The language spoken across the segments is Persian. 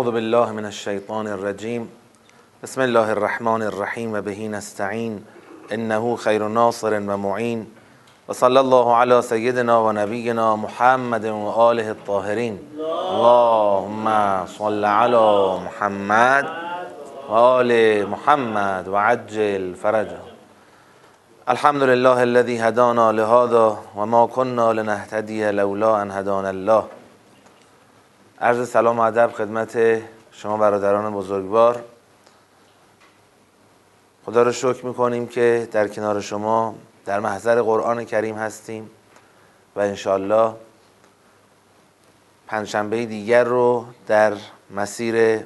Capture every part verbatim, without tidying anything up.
اعوذ بالله من الشیطان الرجیم بسم الله الرحمن الرحیم و بهی نستعین انه خیر ناصر و معین و صلی الله علی سیدنا و نبینا محمد و آله الطاهرین اللهم صل علی محمد و آل محمد و عجل فرجه. الحمد لله الذي هدانا لهذا و ما كنا لنهتدي لولا ان هدانا الله. عرض سلام و ادب خدمت شما برادران بزرگوار. خدا رو شکر میکنیم که در کنار شما در محضر قرآن کریم هستیم و انشالله پنجشنبه دیگر رو در مسیر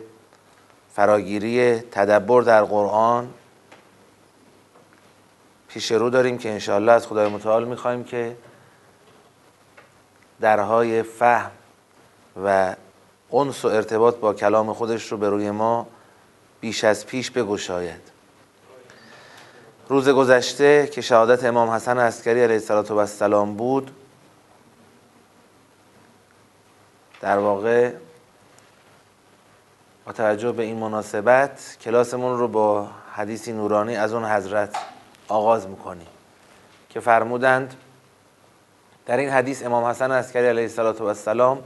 فراگیری تدبر در قرآن پیش رو داریم که انشالله از خدای متعال میخوایم که درهای فهم و انس و ارتباط با کلام خودش رو به روی ما بیش از پیش بگشاید. روز گذشته که شهادت امام حسن عسکری علیه السلام بود، در واقع با توجه به این مناسبت کلاسمون رو با حدیثی نورانی از اون حضرت آغاز میکنیم که فرمودند در این حدیث امام حسن عسکری علیه السلام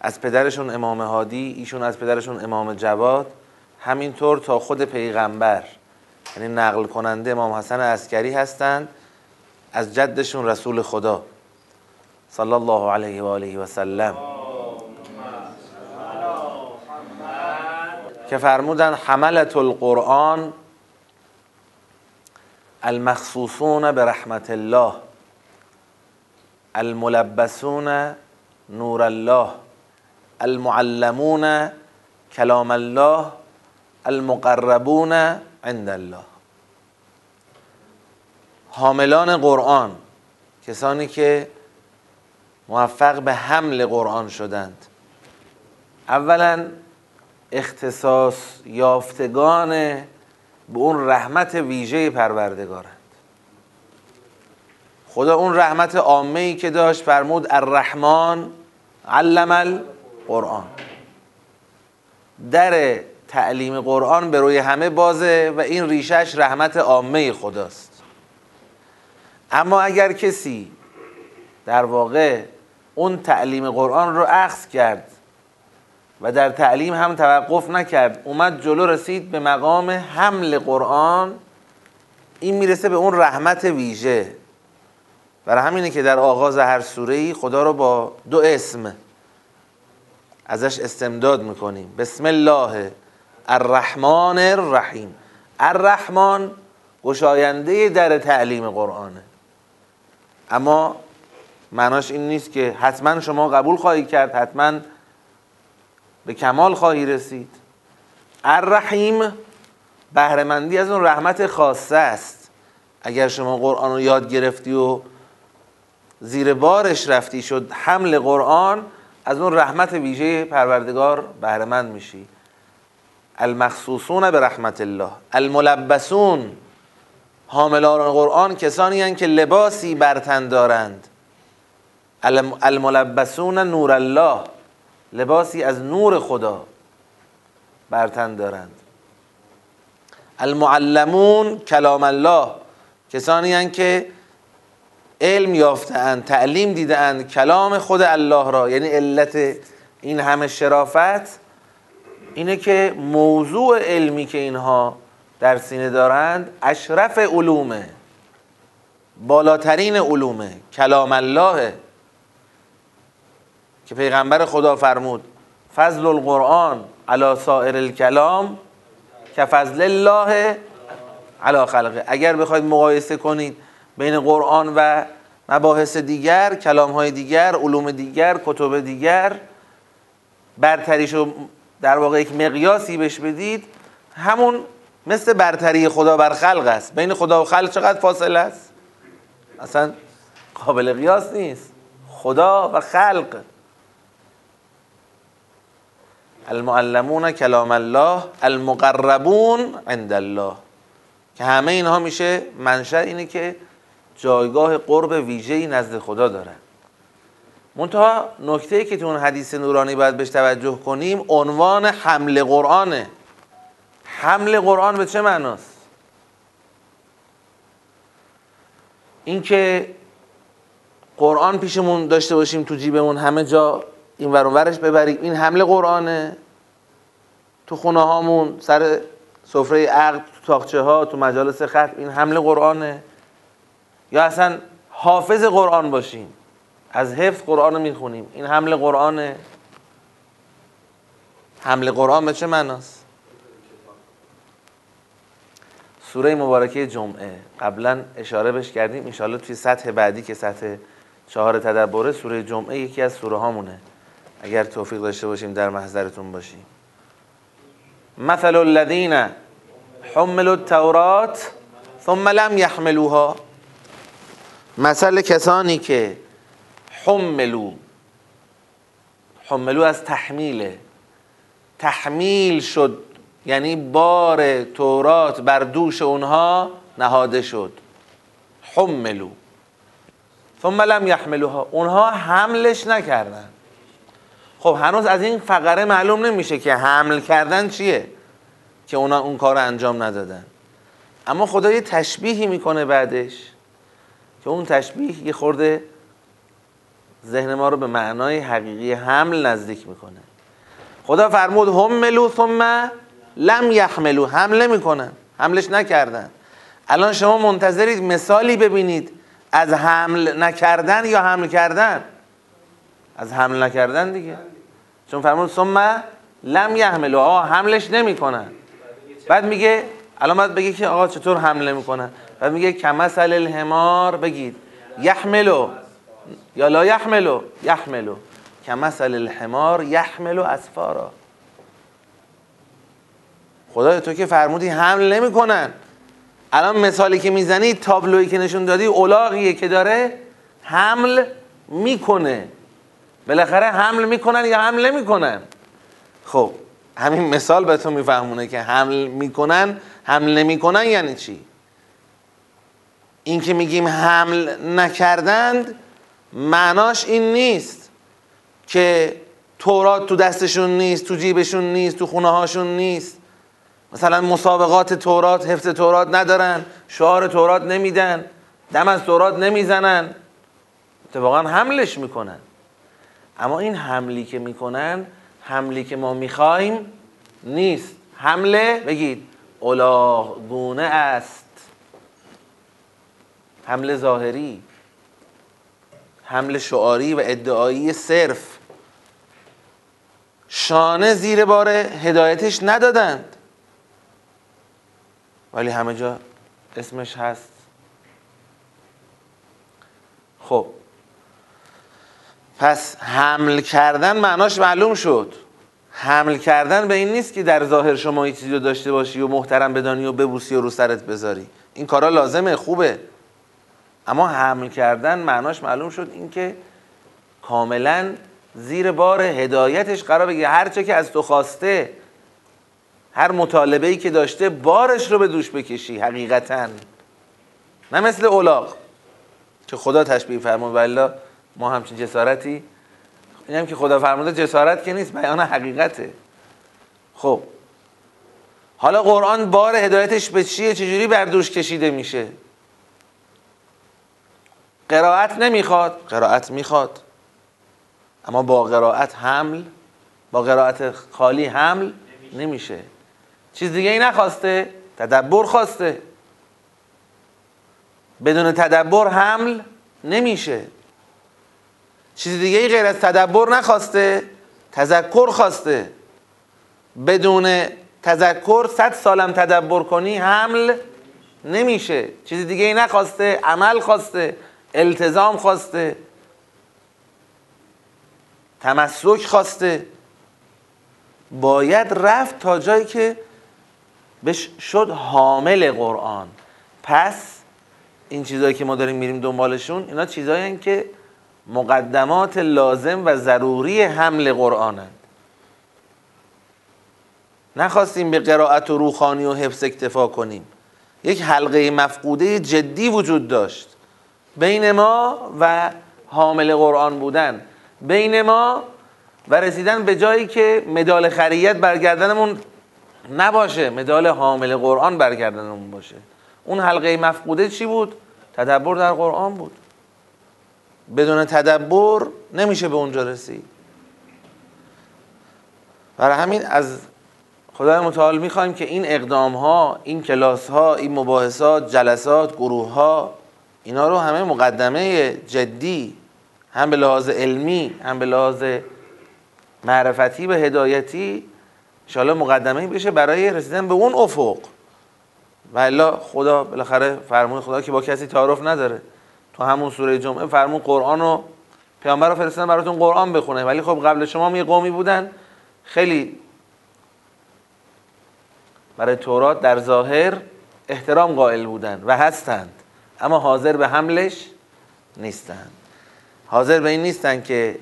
از پدرشون امام هادی، ایشون از پدرشون امام جواد، همینطور تا خود پیغمبر، یعنی نقل کننده امام حسن عسکری هستند از جدشون رسول خدا صلی الله علیه و آله و سلم، که فرمودن حملت القرآن المخصوصون برحمت الله الملبسون نور الله المعلمون کلام الله المقربون عند الله. حاملان قرآن، کسانی که موفق به حمل قرآن شدند، اولا اختصاص یافتگان به اون رحمت ویژه پروردگارند. خدا اون رحمت عامه‌ای که داشت فرمود الرحمن علم القرآن. در تعلیم قرآن به روی همه بازه و این ریشش رحمت عامه خداست. اما اگر کسی در واقع اون تعلیم قرآن رو اخذ کرد و در تعلیم هم توقف نکرد، اومد جلو رسید به مقام حمل قرآن، این میرسه به اون رحمت ویژه. برای همینه که در آغاز هر سوره‌ای خدا رو با دو اسم ازش استمداد میکنیم. بسم الله الرحمن الرحیم. الرحمن گشاینده در تعلیم قرآنه، اما معناش این نیست که حتما شما قبول خواهی کرد، حتما به کمال خواهی رسید. الرحیم بهره‌مندی از اون رحمت خاصه است. اگر شما قرآن رو یاد گرفتی و زیر بارش رفتی، شد حمل قرآن، از اون رحمت ویژه پروردگار بهره‌مند میشی. المخصوصون به رحمت الله الملبسون، حاملان قرآن کسانی هستند که لباسی بر تن دارند. الملبسون نور الله، لباسی از نور خدا بر تن دارند. المعلمون کلام الله، کسانی هستند که علم یافته‌اند، تعلیم دیده‌اند کلام خود الله را. یعنی علت این همه شرافت اینه که موضوع علمی که اینها در سینه دارند اشرف علومه، بالاترین علومه، کلام الله، که پیغمبر خدا فرمود فضل القرآن علی سایر الکلام که فضل الله علی خلقه. اگر بخواید مقایسه کنید بین قرآن و مباحث دیگر، کلام‌های دیگر، علوم دیگر، کتب دیگر، برتریش رو در واقع یک مقیاسی بهش بدید، همون مثل برتری خدا بر خلق است. بین خدا و خلق چقدر فاصله است؟ اصلا قابل قیاس نیست. خدا و خلق. المعلمون کلام الله المقربون عند الله، که همه اینها میشه منشأ اینه که جایگاه قرب ویژه‌ای نزد خدا دارن. منتها نکته‌ای که تو اون حدیث نورانی باید بهش توجه کنیم عنوان حمل قرآنه. حمل قرآن به چه معناست؟ اینکه قرآن پیشمون داشته باشیم تو جیبمون همه جا این ور اون ورش ببریم، این حمل قرآنه. تو خونه هامون سر سفره عقد، تو تاقچه ها، تو مجالس ختم، این حمل قرآنه. یا اصلا حافظ قرآن باشیم، از حفظ قرآن رو میخونیم، این حمل قرآنه. حمل قرآن به چه معناست؟ سوره مبارکه جمعه قبلا اشاره بهش کردیم، انشاءالله توی سطح بعدی که سطح چهار تدبره، سوره جمعه یکی از سوره هامونه، اگر توفیق داشته باشیم در محضرتون باشیم. مثل الذین حملوا التوراة ثم لم یحملوها، مثل کسانی که حملو، حملو از تحمیله، تحمیل شد یعنی بار تورات بر دوش اونها نهاده شد، حملو ثم لم یحملوها، اونها حملش نکردن. خب هنوز از این فقره معلوم نمیشه که حمل کردن چیه، که اونا اون کار انجام ندادن. اما خدا یه تشبیهی میکنه بعدش که اون تشبیه یه خورده ذهن ما رو به معنای حقیقی حمل نزدیک میکنه. خدا فرمود حملو ثم لم یحملو، حمله میکنن، حملش نکردن. الان شما منتظرید مثالی ببینید از حمل نکردن یا حمل کردن؟ از حمل نکردن دیگه، چون فرمود ثم لم یحملو، آه حملش نمیکنن. بعد میگه الان باید بگی که آقا چطور حمله میکنن، بعد میگه کمثل الحمار، بگید یحملو یا لا یحملو، یحملو کمثل الحمار یحملو اسفارا. خدای تو که فرمودی حمل نمی کنن، الان مثالی که میزنی، تابلویی که نشون دادی، اولاغیه که داره حمل میکنه. بالاخره حمل میکنن یا حمل نمیکنن؟ خب همین مثال به تو میفهمونه که حمل میکنن، حمل نمیکنن یعنی چی. این که میگیم حمل نکردند معناش این نیست که تورات تو دستشون نیست، تو جیبشون نیست، تو خونه هاشون نیست، مثلا مسابقات تورات، حفظ تورات ندارن، شعار تورات نمیدن، دم از تورات نمیزنن، اتفاقا حملش میکنن. اما این حملی که میکنن حملی که ما میخوایم نیست. حمله بگید اولاغگونه است، حمله ظاهری، حمله شعاری و ادعایی، صرف شانه زیر بار هدایتش ندادند ولی همه جا اسمش هست. خب پس حمل کردن معناش معلوم شد. حمل کردن به این نیست که در ظاهر شما این چیزی رو داشته باشی و محترم بدانی و ببوسی و رو سرت بذاری، این کارا لازمه، خوبه. اما حمل کردن معناش معلوم شد، این که کاملا زیر بار هدایتش قرار بگیره، هر چه که از تو خواسته، هر مطالبه‌ای که داشته بارش رو به دوش بکشی حقیقتاً، نه مثل اولاغ که خدا تشبیه فرمود. والله ما همچین جسارتی، این هم که خدا فرموده جسارت که نیست، بیان حقیقته. خب حالا قرآن بار هدایتش به چیه؟ چجوری بر دوش کشیده میشه؟ قرائت نمیخواد؟ قرائت میخواد، اما با قرائت حمل، با قرائت خالی حمل نمیشه. چیز دیگه ای نخواسته، تدبر خواسته، بدون تدبر حمل نمیشه. چیز دیگه ای غیر از تدبر نخواسته، تذکر خواسته، بدون تذکر صد سالم تدبر کنی حمل نمیشه. چیز دیگه ای نخواسته، عمل خواسته، التزام خواسته، تمسک خواسته، باید رفت تا جایی که بهش شد حامل قرآن. پس این چیزایی که ما داریم میریم دنبالشون، اینا چیزایی هستند که مقدمات لازم و ضروری حمل قرآن هستند. نخواستیم به قرائت و روخانی و حفظ اکتفا کنیم، یک حلقه مفقوده جدی وجود داشت بین ما و حامل قرآن بودن. بین ما و رسیدن به جایی که مدال خریت برگردنمون نباشه، مدال حامل قرآن برگردنمون باشه. اون حلقه مفقوده چی بود؟ تدبر در قرآن بود. بدون تدبر نمیشه به اونجا رسید. برای همین از خدای متعال میخوایم که این اقدام ها، این کلاس ها، این مباحثات، جلسات، گروه ها، اینا رو همه مقدمه جدی، هم به لحاظ علمی هم به لحاظ معرفتی و هدایتی، انشاءالله مقدمه بشه برای رسیدن به اون افق. و الا خدا بالاخره فرمون خدا که با کسی تعارف نداره، تو همون سوره جمعه فرمون قرآن رو پیامبر رو فرستادن براتون قرآن بخونه، ولی خب قبل شما یه قومی بودن خیلی برای تورات در ظاهر احترام قائل بودن و هستند، اما حاضر به حملش نیستند. حاضر به این نیستن که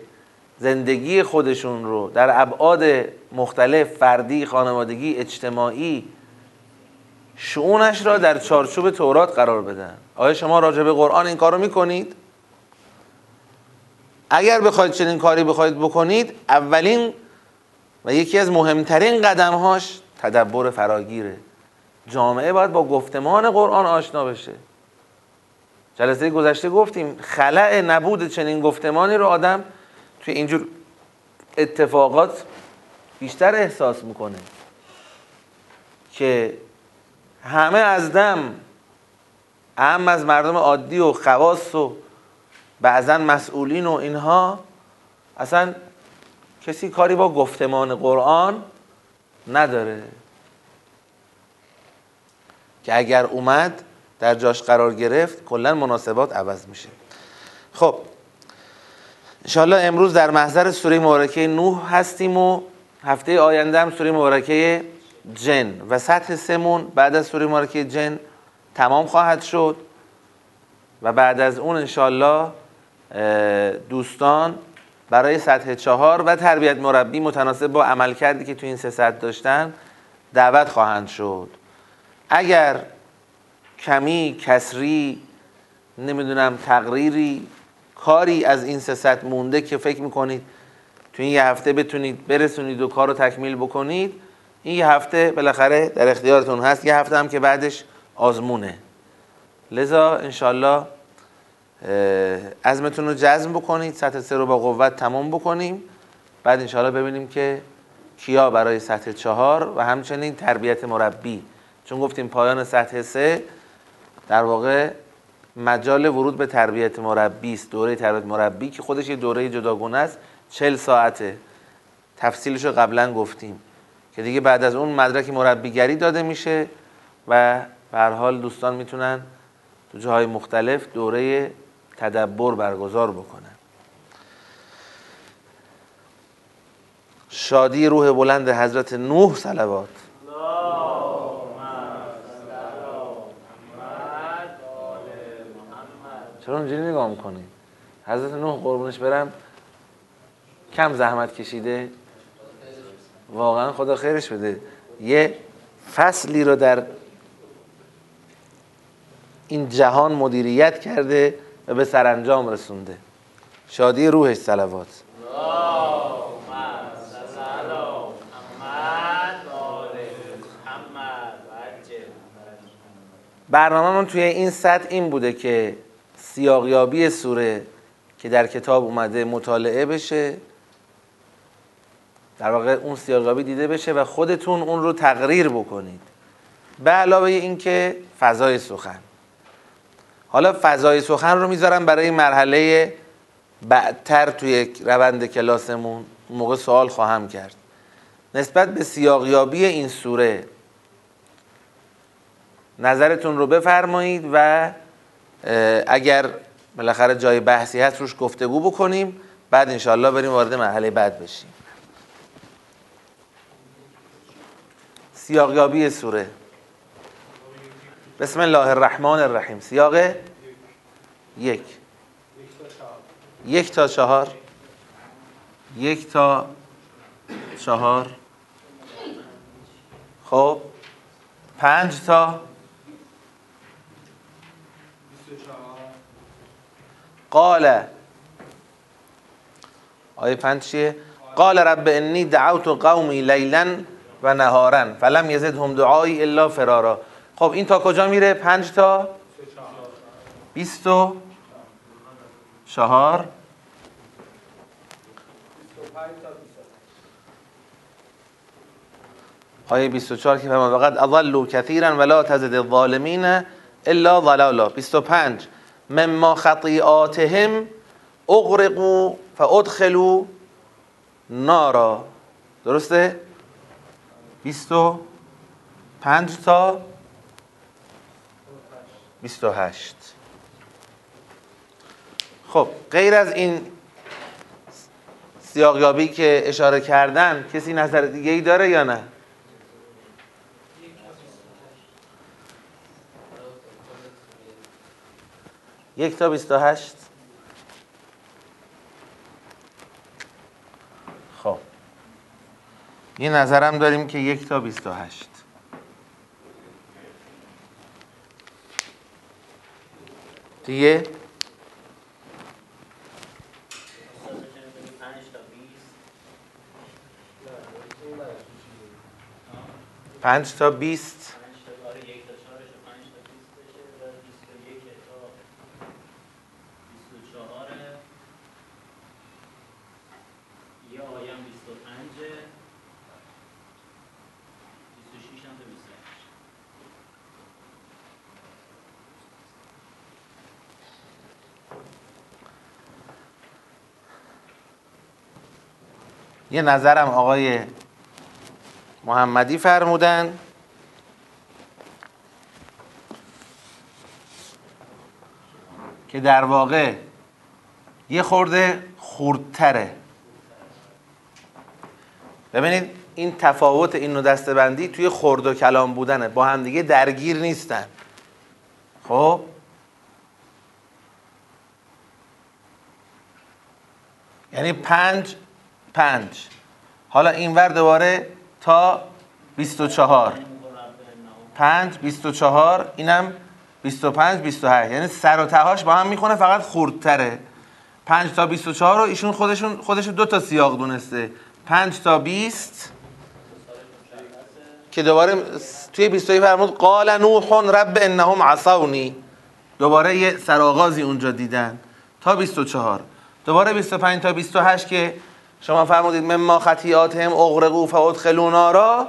زندگی خودشون رو در ابعاد مختلف، فردی، خانوادگی، اجتماعی، شؤونش را در چارچوب تورات قرار بدن. آیا شما راجع به قرآن این کارو میکنید؟ اگر بخواید چنین کاری بخواید بکنید، اولین و یکی از مهمترین قدمهاش تدبر فراگیره. جامعه باید با گفتمان قرآن آشنا بشه. جلسه گذشته گفتیم خلأ نبود چنین گفتمانی رو آدم توی اینجور اتفاقات بیشتر احساس میکنه که همه از دم، هم از مردم عادی و خواص و بعضا مسئولین و اینها، اصلا کسی کاری با گفتمان قرآن نداره که اگر اومد در جاش قرار گرفت کلا مناسبات عوض میشه. خب انشاءالله امروز در محضر سوره مبارکه نوح هستیم و هفته آینده هم سوره مبارکه جن و سطح سمون بعد از سوره مبارکه جن تمام خواهد شد و بعد از اون انشاءالله دوستان برای سطح چهار و تربیت مربی متناسب با عمل کردی که تو این سه سطح داشتن دعوت خواهند شد. اگر کمی، کسری، نمیدونم تقریری، کاری از این سه سطح مونده که فکر میکنید تو این یه هفته بتونید برسونید و کار رو تکمیل بکنید، این یه هفته بالاخره در اختیارتون هست. یه هفته هم که بعدش آزمونه، لذا انشالله عزمتون رو جزم بکنید، سطح سه رو با قوت تمام بکنیم، بعد انشالله ببینیم که کیا برای سطح چهار و همچنین تربیت مربی، چون گفتیم پایان سطح سه در واقع مجال ورود به تربیت مربی است. دوره تربیت مربی که خودش یه دوره جداگونه است، چهل ساعته، تفصیلش رو قبلا گفتیم که دیگه بعد از اون مدرک مربیگری داده میشه و به هر حال دوستان میتونن تو جاهای مختلف دوره تدبر برگزار بکنن. شادی روح بلند حضرت نوح صلوات. چرا اونجوری نگاه میکنی؟ حضرت نوح قربونش برم کم زحمت کشیده، واقعا خدا خیرش بده. یه فصلی رو در این جهان مدیریت کرده و به سرانجام رسونده. شادی روحش صلوات. برنامه‌مون توی این سطح این بوده که سیاقیابی سوره که در کتاب اومده مطالعه بشه، در واقع اون سیاقیابی دیده بشه و خودتون اون رو تقریر بکنید، به علاوه این که فضای سخن. حالا فضای سخن رو میذارم برای مرحله بعدتر توی روند کلاسمون، اون موقع سوال خواهم کرد نسبت به سیاقیابی این سوره. نظرتون رو بفرمایید و اگر بالاخره جای بحثی هست روش گفتگو بکنیم، بعد انشاءالله بریم وارد مرحله بعد بشیم. سیاقیابی سوره. بسم الله الرحمن الرحیم. سیاق یک. یک یک تا چهار. یک تا چهار. خب پنج تا قال آیه پنج چیه؟ قال رب انی دعوت قومی لیلا و نهارا فلم یزدهم دعایی الا فرارا. خب این تا کجا میره؟ پنج تا بیست و چهار آیه بیست و چهار که فرمان وقد اضلوا كثيرا ولا تزد الظالمین الا ضلالا. بیست و پنج مما خطیئاتهم اغرقوا فادخلوا نارا. درسته؟ بیست و پنج تا بیست و هشت. خب غیر از این سیاقیابی که اشاره کردن کسی نظر دیگه ای داره یا نه؟ یک تا بیست و هشت. خب یه نظرم داریم که یک تا بیست و هشت. دیگه پنج تا بیست. یه نظرم آقای محمدی فرمودن که در واقع یه خورده خوردتره. ببینید این تفاوت این نوع دسته‌بندی توی خورد و کلام بودنه، با همدیگه درگیر نیستن. خب یعنی پنج پنج حالا اینور دوباره تا بیست و چهار، پنج بیست و چهار، اینم بیست و پنج بیست و هشت، یعنی سر و تهاش با هم میخونه، فقط خردتره. پنج تا بیست و چهار رو ایشون خودشون خودش دو تا سیاق دونسته. پنج تا بیست که دوباره توی بیست فرمود قال نوح رب انهم عصونی، دوباره یه سرآغازی اونجا دیدن تا بیست و چهار. دوباره بیست و پنج تا بیست و هشت که شما فرمودید مما خطیئاتهم اغرقوا فادخلوا نارا،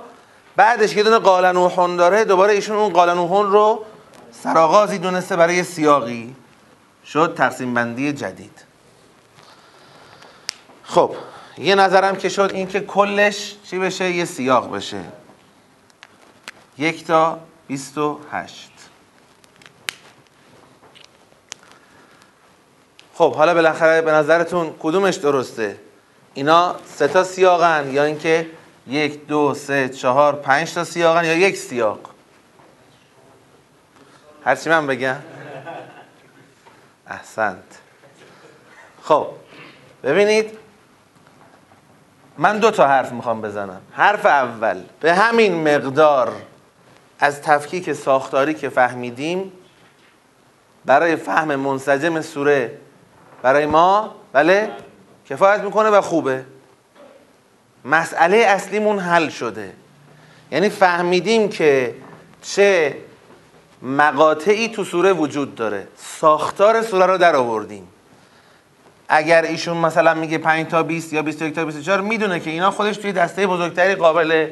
بعدش که دونه قال نوح داره دوباره ایشون اون قال نوح رو سرآغازی دونسته برای سیاقی. شد تقسیم بندی جدید. خب یه نظرم که شد این که کلش چی بشه؟ یه سیاق بشه. یک تا بیست و هشت. خب حالا بالاخره به نظرتون کدومش درسته؟ اینا سه تا سیاقن یا اینکه یک دو سه چهار پنج تا سیاقن یا یک سیاق؟ هرچی من بگم؟ احسنت. خب ببینید من دو تا حرف میخوام بزنم. حرف اول به همین مقدار از تفکیک ساختاری که فهمیدیم برای فهم منسجم سوره برای ما بله کفایت میکنه و خوبه. مسئله اصلیمون حل شده، یعنی فهمیدیم که چه مقاطعی تو سوره وجود داره، ساختار سوره رو در آوردیم. اگر ایشون مثلا میگه پنج تا بیست یا بیست و یک تا بیست و چهار، میدونه که اینا خودش توی دسته بزرگتری قابل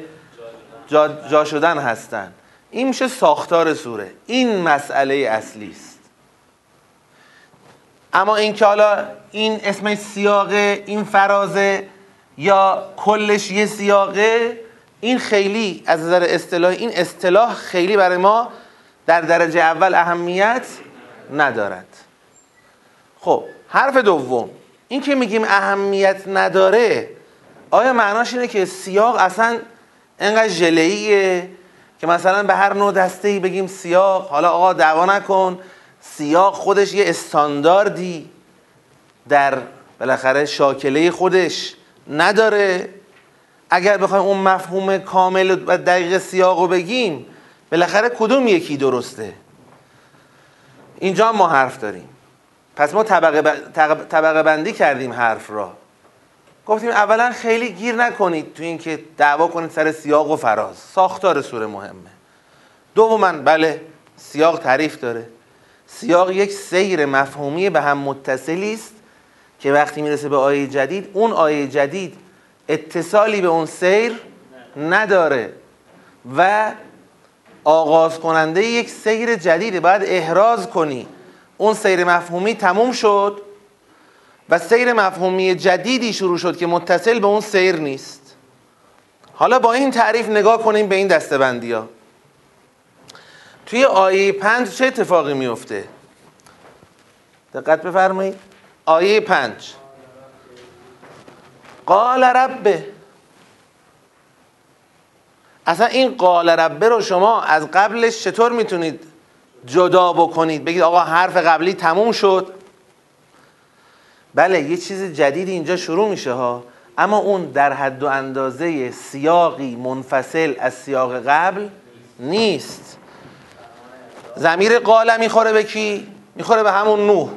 جا, جا شدن هستن. این میشه ساختار سوره، این مسئله اصلی است. اما این که حالا این اسمش سیاقه، این فرازه یا کلش یه سیاقه، این خیلی از نظر اصطلاحی، این اصطلاح خیلی برای ما در درجه اول اهمیت ندارد. خب حرف دوم این که میگیم اهمیت نداره، آیا معناش اینه که سیاق اصلا انقدر ژله‌ایه که مثلا به هر نوع دسته‌ای بگیم سیاق؟ حالا آقا دعوا نکن، سیاق خودش یه استانداردی در بالاخره شاکله خودش نداره. اگر بخوایم اون مفهوم کامل و دقیق سیاق رو بگیم بالاخره کدوم یکی درسته؟ اینجا ما حرف داریم. پس ما طبقه, ب... طبقه بندی کردیم حرف را. گفتیم اولا خیلی گیر نکنید تو اینکه دعوا کنید سر سیاق و فراز، ساختار سوره مهمه. دوما بله سیاق تعریف داره. سیاق یک سیر مفهومی به هم متصلی است که وقتی میرسه به آیه جدید، اون آیه جدید اتصالی به اون سیر نداره و آغاز کننده یک سیر جدیده، باید احراز کنی. اون سیر مفهومی تموم شد و سیر مفهومی جدیدی شروع شد که متصل به اون سیر نیست. حالا با این تعریف نگاه کنیم به این دسته‌بندی ها. توی آیه پنج چه اتفاقی میفته؟ دقت بفرمایید. آیه پنج قال ربه. اصلا این قال ربه رو شما از قبلش چطور میتونید جدا بکنید؟ بگید آقا حرف قبلی تموم شد. بله یه چیز جدید اینجا شروع میشه ها، اما اون در حد و اندازه سیاقی منفصل از سیاق قبل نیست. ضمیر قال میخوره به کی؟ میخوره به همون نوح.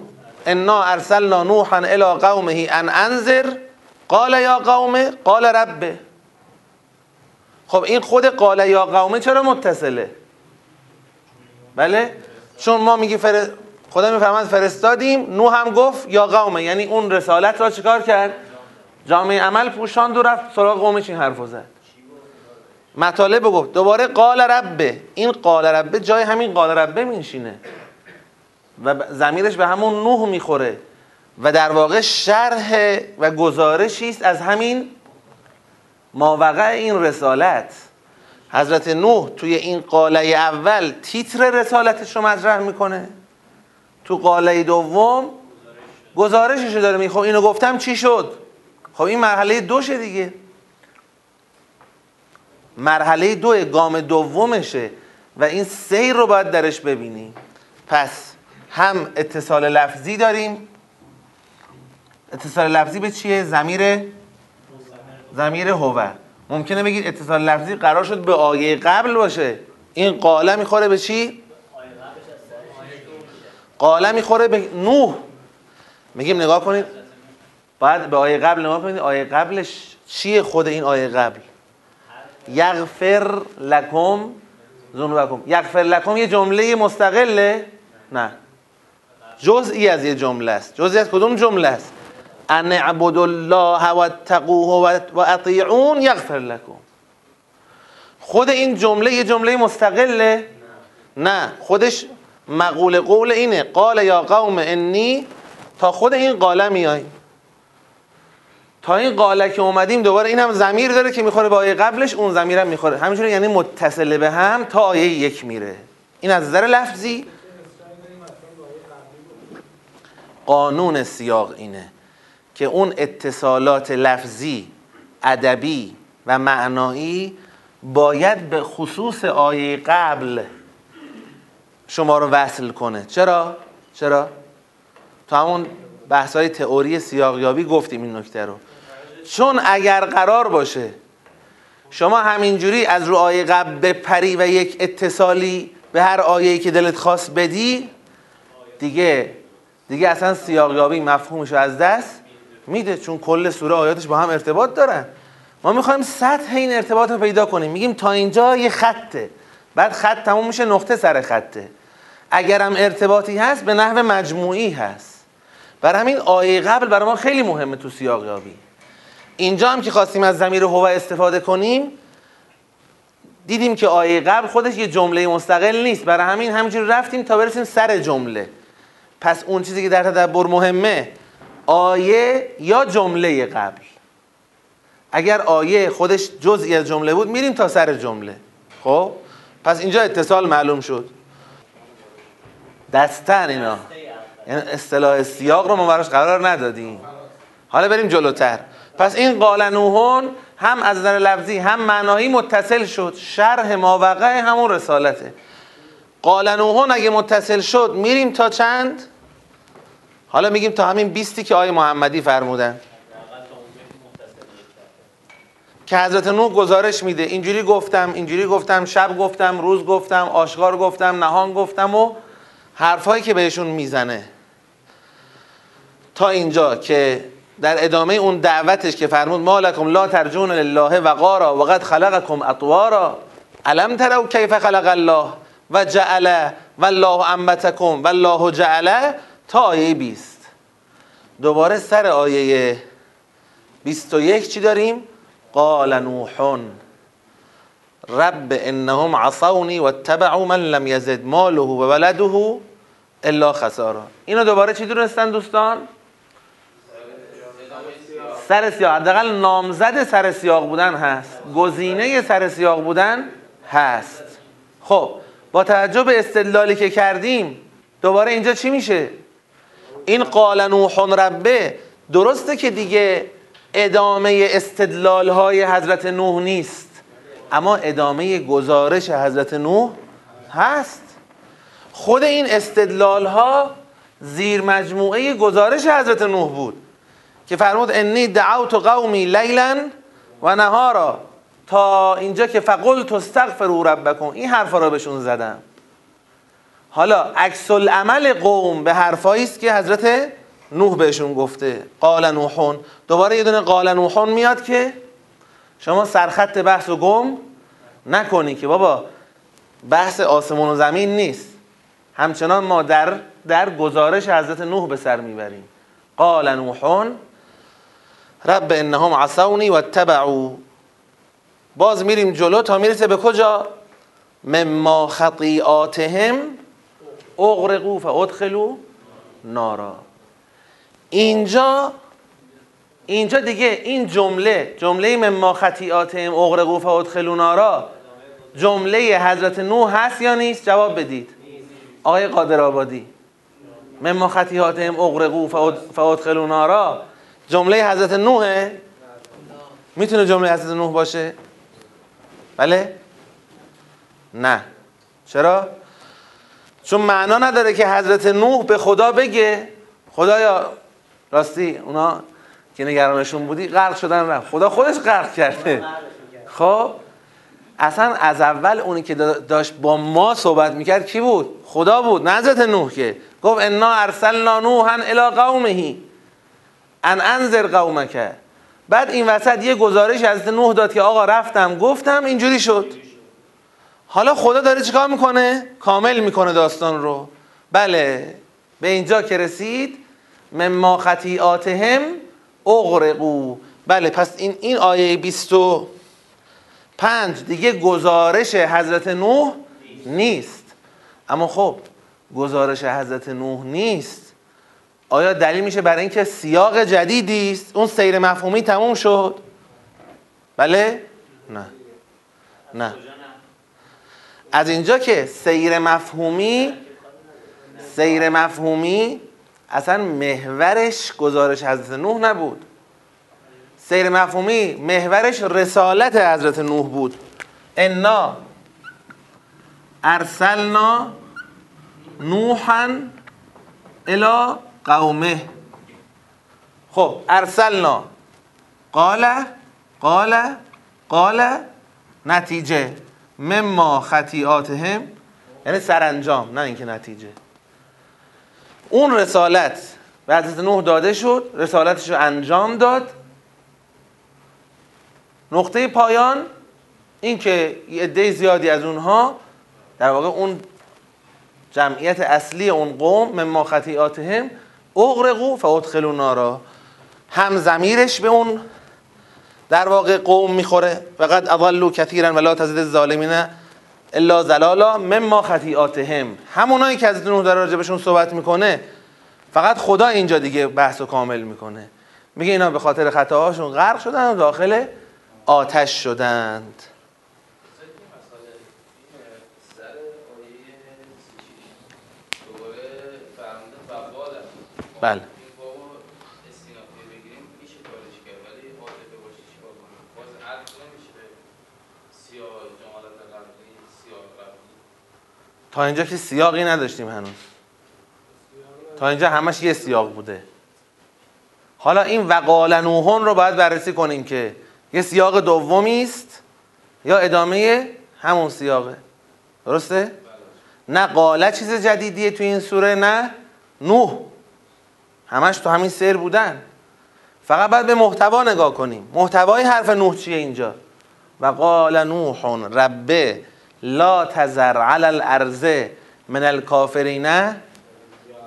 انا ارسلنا نوحا الی قومه ان انذر قال یا قوم قال ربه. خب این خود قال یا قومه چرا متصله؟ بله چون ما میگی فرست... خدا میفرماد فرستادیم، نوح هم گفت یا قومه، یعنی اون رسالت را چیکار کرد؟ جامعه عمل پوشاند و رفت سراغ قومش این حرفو زد، مطالب گفت. دوباره قال ربه. این قال ربه جای همین قال ربه مینشینه و ضمیرش به همون نوح میخوره و در واقع شرح و گزارشی است از همین ماوقع این رسالت. حضرت نوح توی این قاله اول تیتر رسالتش رو مطرح میکنه، تو قاله دوم گزارشش رو داره میگه خب اینو گفتم چی شد. خب این مرحله دوشه دیگه، مرحله دو گام دومشه و این سیر رو باید درش ببینیم. پس هم اتصال لفظی داریم. اتصال لفظی به چیه؟ ضمیر ضمیر هو. ممکنه بگید اتصال لفظی قرار شد به آیه قبل باشه، این قاله میخوره به چی؟ قاله میخوره به نوح. میگیم نگاه کنید، بعد به آیه قبل نگاه کنید، آیه قبلش چیه؟ خود این آیه قبل یغفر لکم ذنوبکم. یغفر لکم یه جمله مستقله؟ نه، جزئی از یه جمله است. جزئی از کدوم جمله است؟ ان اعبدوا الله واتقوه واطیعون یغفر لکم. خود این جمله یه جمله مستقله؟ نه، خودش مقول قول اینه قال یا قوم انی. تا خود این قاله میاییم، تا این قاله که اومدیم دوباره این هم ضمیر داره که میخوره به آیه قبلش، اون ضمیر هم میخوره همینجوری، یعنی متصل به هم تا آیه یک میره. این از نظر لفظی قانون سیاق اینه که اون اتصالات لفظی، ادبی و معنایی باید به خصوص آیه قبل شما رو وصل کنه. چرا؟ چرا؟ تو همون بحث‌های تئوری سیاقیابی گفتیم این نکته رو. چون اگر قرار باشه شما همینجوری از رو آیه قبل بپری و یک اتصالی به هر آیه‌ای که دلت خواست بدی، دیگه دیگه اصلا سیاقیابی مفهومش رو از دست میده، چون کل سوره آیاتش با هم ارتباط دارن. ما میخوایم سطح این ارتباط رو پیدا کنیم. میگیم تا اینجا یه خطه، بعد خط تموم میشه نقطه سر خطه. اگر هم ارتباطی هست به نحو مجموعی هست. برای همین آیه قبل برای ما خیلی مهمه تو سیاقیابی. اینجا هم که خواستیم از ضمیر هو استفاده کنیم، دیدیم که آیه قبل خودش یه جمله مستقل نیست، برای همین همینجوری رفتیم تا برسیم سر جمله. پس اون چیزی که در تدبر مهمه آیه یا جمله قبل. اگر آیه خودش جزئی از جمله بود میریم تا سر جمله. خب پس اینجا اتصال معلوم شد. دستن اینا، یعنی اصطلاح سیاق رو ما براش قرار ندادیم. حالا بریم جلوتر. پس این قال نوحون هم از نظر لفظی هم معنایی متصل شد، شرح ماوقع همون رسالته. قال نوحون اگه متصل شد میریم تا چند؟ حالا میگیم تا همین بیستی که آیه محمدی فرمودن که حضرت نوح گزارش میده اینجوری گفتم، اینجوری گفتم، شب گفتم، روز گفتم، آشکار گفتم، نهان گفتم و حرفایی که بهشون میزنه. تا اینجا که در ادامه اون دعوتش که فرمود ما لکم لا ترجون لله وقارا وقد خلقکم اطوارا الم تروا کیف خلق الله و جعل والله امتکم والله جعل تا آیه بیست. دوباره سر آیه بیست و یک چی داریم؟ قال نوح رب انهم عصونی واتبعوا من لم یزد ماله و ولده الا خسارا. اینو دوباره چی دونستن دوستان؟ سر سیاق. حداقل نامزد سر سیاق بودن هست، گزینه سر سیاق بودن هست. خب با توجه به استدلالی که کردیم دوباره اینجا چی میشه؟ این قال نوح ربه درسته که دیگه ادامه استدلال های حضرت نوح نیست، اما ادامه گزارش حضرت نوح هست. خود این استدلال ها زیر مجموعه گزارش حضرت نوح بود که فرمود انی دعوت قومی لیلا و نهارا تا اینجا که فقلت استغفروا ربکم، این حرفا را بهشون زدم. حالا عکس العمل قوم به حرفایی است که حضرت نوح بهشون گفته. قال نوحون، دوباره یه دونه قال نوحون میاد که شما سرخط بحث و گم نکنی که بابا بحث آسمون و زمین نیست، همچنان ما در در گزارش حضرت نوح به سر میبریم. قال نوحون رب انهم عصونی واتبعوا. باز میریم جلو تا میرسه به کجا؟ مما خطیئاتهم اغرقوا فادخلوا نارا. اینجا اینجا دیگه این جمله جمله مما خطیئاتهم اغرقوا فادخلوا نارا جمله حضرت نوح هست یا نیست؟ جواب بدید آقای قادرآبادی. مما خطیئاتهم اغرقوا فادخلوا نارا جمله حضرت نوحه؟ میتونه جمله حضرت نوح باشه؟ بله؟ نه. چرا؟ چون معنا نداره که حضرت نوح به خدا بگه خدایا راستی اونا که نگرانشون بودی غرق شدن رفت. خدا خودش غرق کرده. خب اصلا از اول اونی که داشت با ما صحبت میکرد کی بود؟ خدا بود، نه حضرت نوح. که گفت انا ارسلنا نوحا الی قومه ان انذر قومک، بعد این وسط یه گزارش حضرت نوح داد که آقا رفتم گفتم اینجوری شد. حالا خدا داره چیکار میکنه؟ کامل میکنه داستان رو. بله به اینجا که رسید مما خطیئاتهم اغرقوا. بله پس این این آیه بیست و پنج دیگه گزارش حضرت نوح نیست. اما خب گزارش حضرت نوح نیست آیا دلیل میشه برای اینکه سیاق جدیدی است؟ اون سیر مفهومی تموم شد؟ بله؟ نه نه. از اینجا که سیر مفهومی سیر مفهومی اصلا محورش گزارش حضرت نوح نبود. سیر مفهومی محورش رسالت حضرت نوح بود. انا ارسلنا نوحا الی قومه. خب ارسلنا قال قال قال نتیجه مما خطیئاتهم، یعنی سرانجام، نه اینکه نتیجه اون رسالت به حضرت نوح داده شد، رسالتش رو انجام داد. نقطه پایان این که عده زیادی از اونها در واقع اون جمعیت اصلی اون قوم مما خطیئاتهم اغرقوا فادخلوا نارا، هم ضمیرش به اون در واقع قوم میخوره. وقد اضلوا كثيرا ولا تزد الظالمین الا ضلالا مما خطیئاتهم، همونایی که از نوح در راجبشون صحبت میکنه. فقط خدا اینجا دیگه بحثو کامل میکنه، میگه اینا به خاطر خطاهاشون غرق شدن و داخل آتش شدند. بله تا اینجا که سیاقی نداشتیم هنوز، تا اینجا همش یه سیاق بوده. حالا این وقال نوحون رو باید بررسی کنیم که یه سیاق دومی است یا ادامه همون سیاقه. درسته؟ نه قاله چیز جدیدیه تو این سوره، نه نوح، همش تو همین سیر بودن. فقط باید به محتوا نگاه کنیم. محتوای حرف نوح چیه اینجا؟ و قال نوح رب لا تذر علی الارض من الکافرین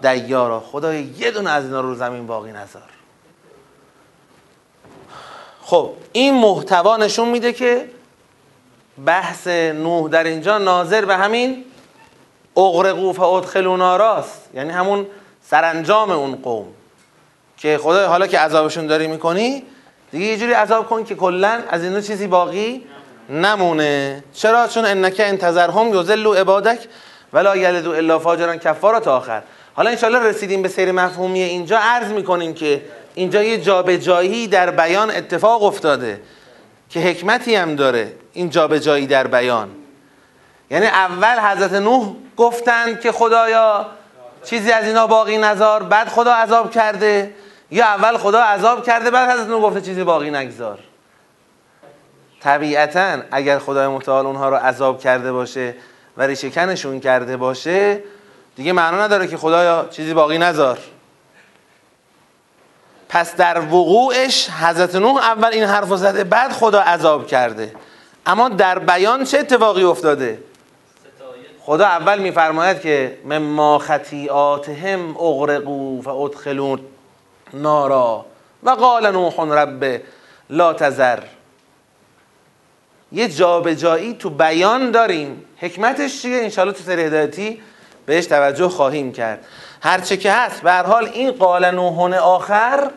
دیارا. خدای یه دونه از اینا رو زمین باقی نذار. خب این محتوا نشون میده که بحث نوح در اینجا ناظر به همین اغرقوا فادخلوا ناراست، یعنی همون سرانجام اون قوم که خدای حالا که عذابشون داری میکنی دیگه یه جوری عذاب کن که کلا از اینا چیزی باقی نمونه. چرا؟ چون انک انتظرهم یذلوا عبادک ولا یلدوا الا فاجرا کفارا تا آخر. حالا انشالله رسیدیم به سیر مفهومی اینجا، عرض میکنیم که اینجا یه جابجایی در بیان اتفاق افتاده که حکمتی هم داره این جابجایی در بیان. یعنی اول حضرت نوح گفتند که خدایا چیزی از اینا باقی نذار، بعد خدا عذاب کرده، یا اول خدا عذاب کرده بعد حضرت نوح گفته چیزی باقی نگذار؟ طبیعتاً اگر خدای متعال اونها رو عذاب کرده باشه و ریشه‌کنشون کرده باشه دیگه معنا نداره که خدایا چیزی باقی نذار. پس در وقوعش حضرت نوح اول این حرف رو زده بعد خدا عذاب کرده. اما در بیان چه اتفاقی افتاده؟ خدا اول میفرماید که مما خطیئاتهم اغرقوا فادخلوا نارا و قال نوح رب لا تذر. یه جابجایی تو بیان داریم. حکمتش چیه؟ انشالله تو سری هدایتی بهش توجه خواهیم کرد. هرچه که هست به هر حال این قال نوحون آخر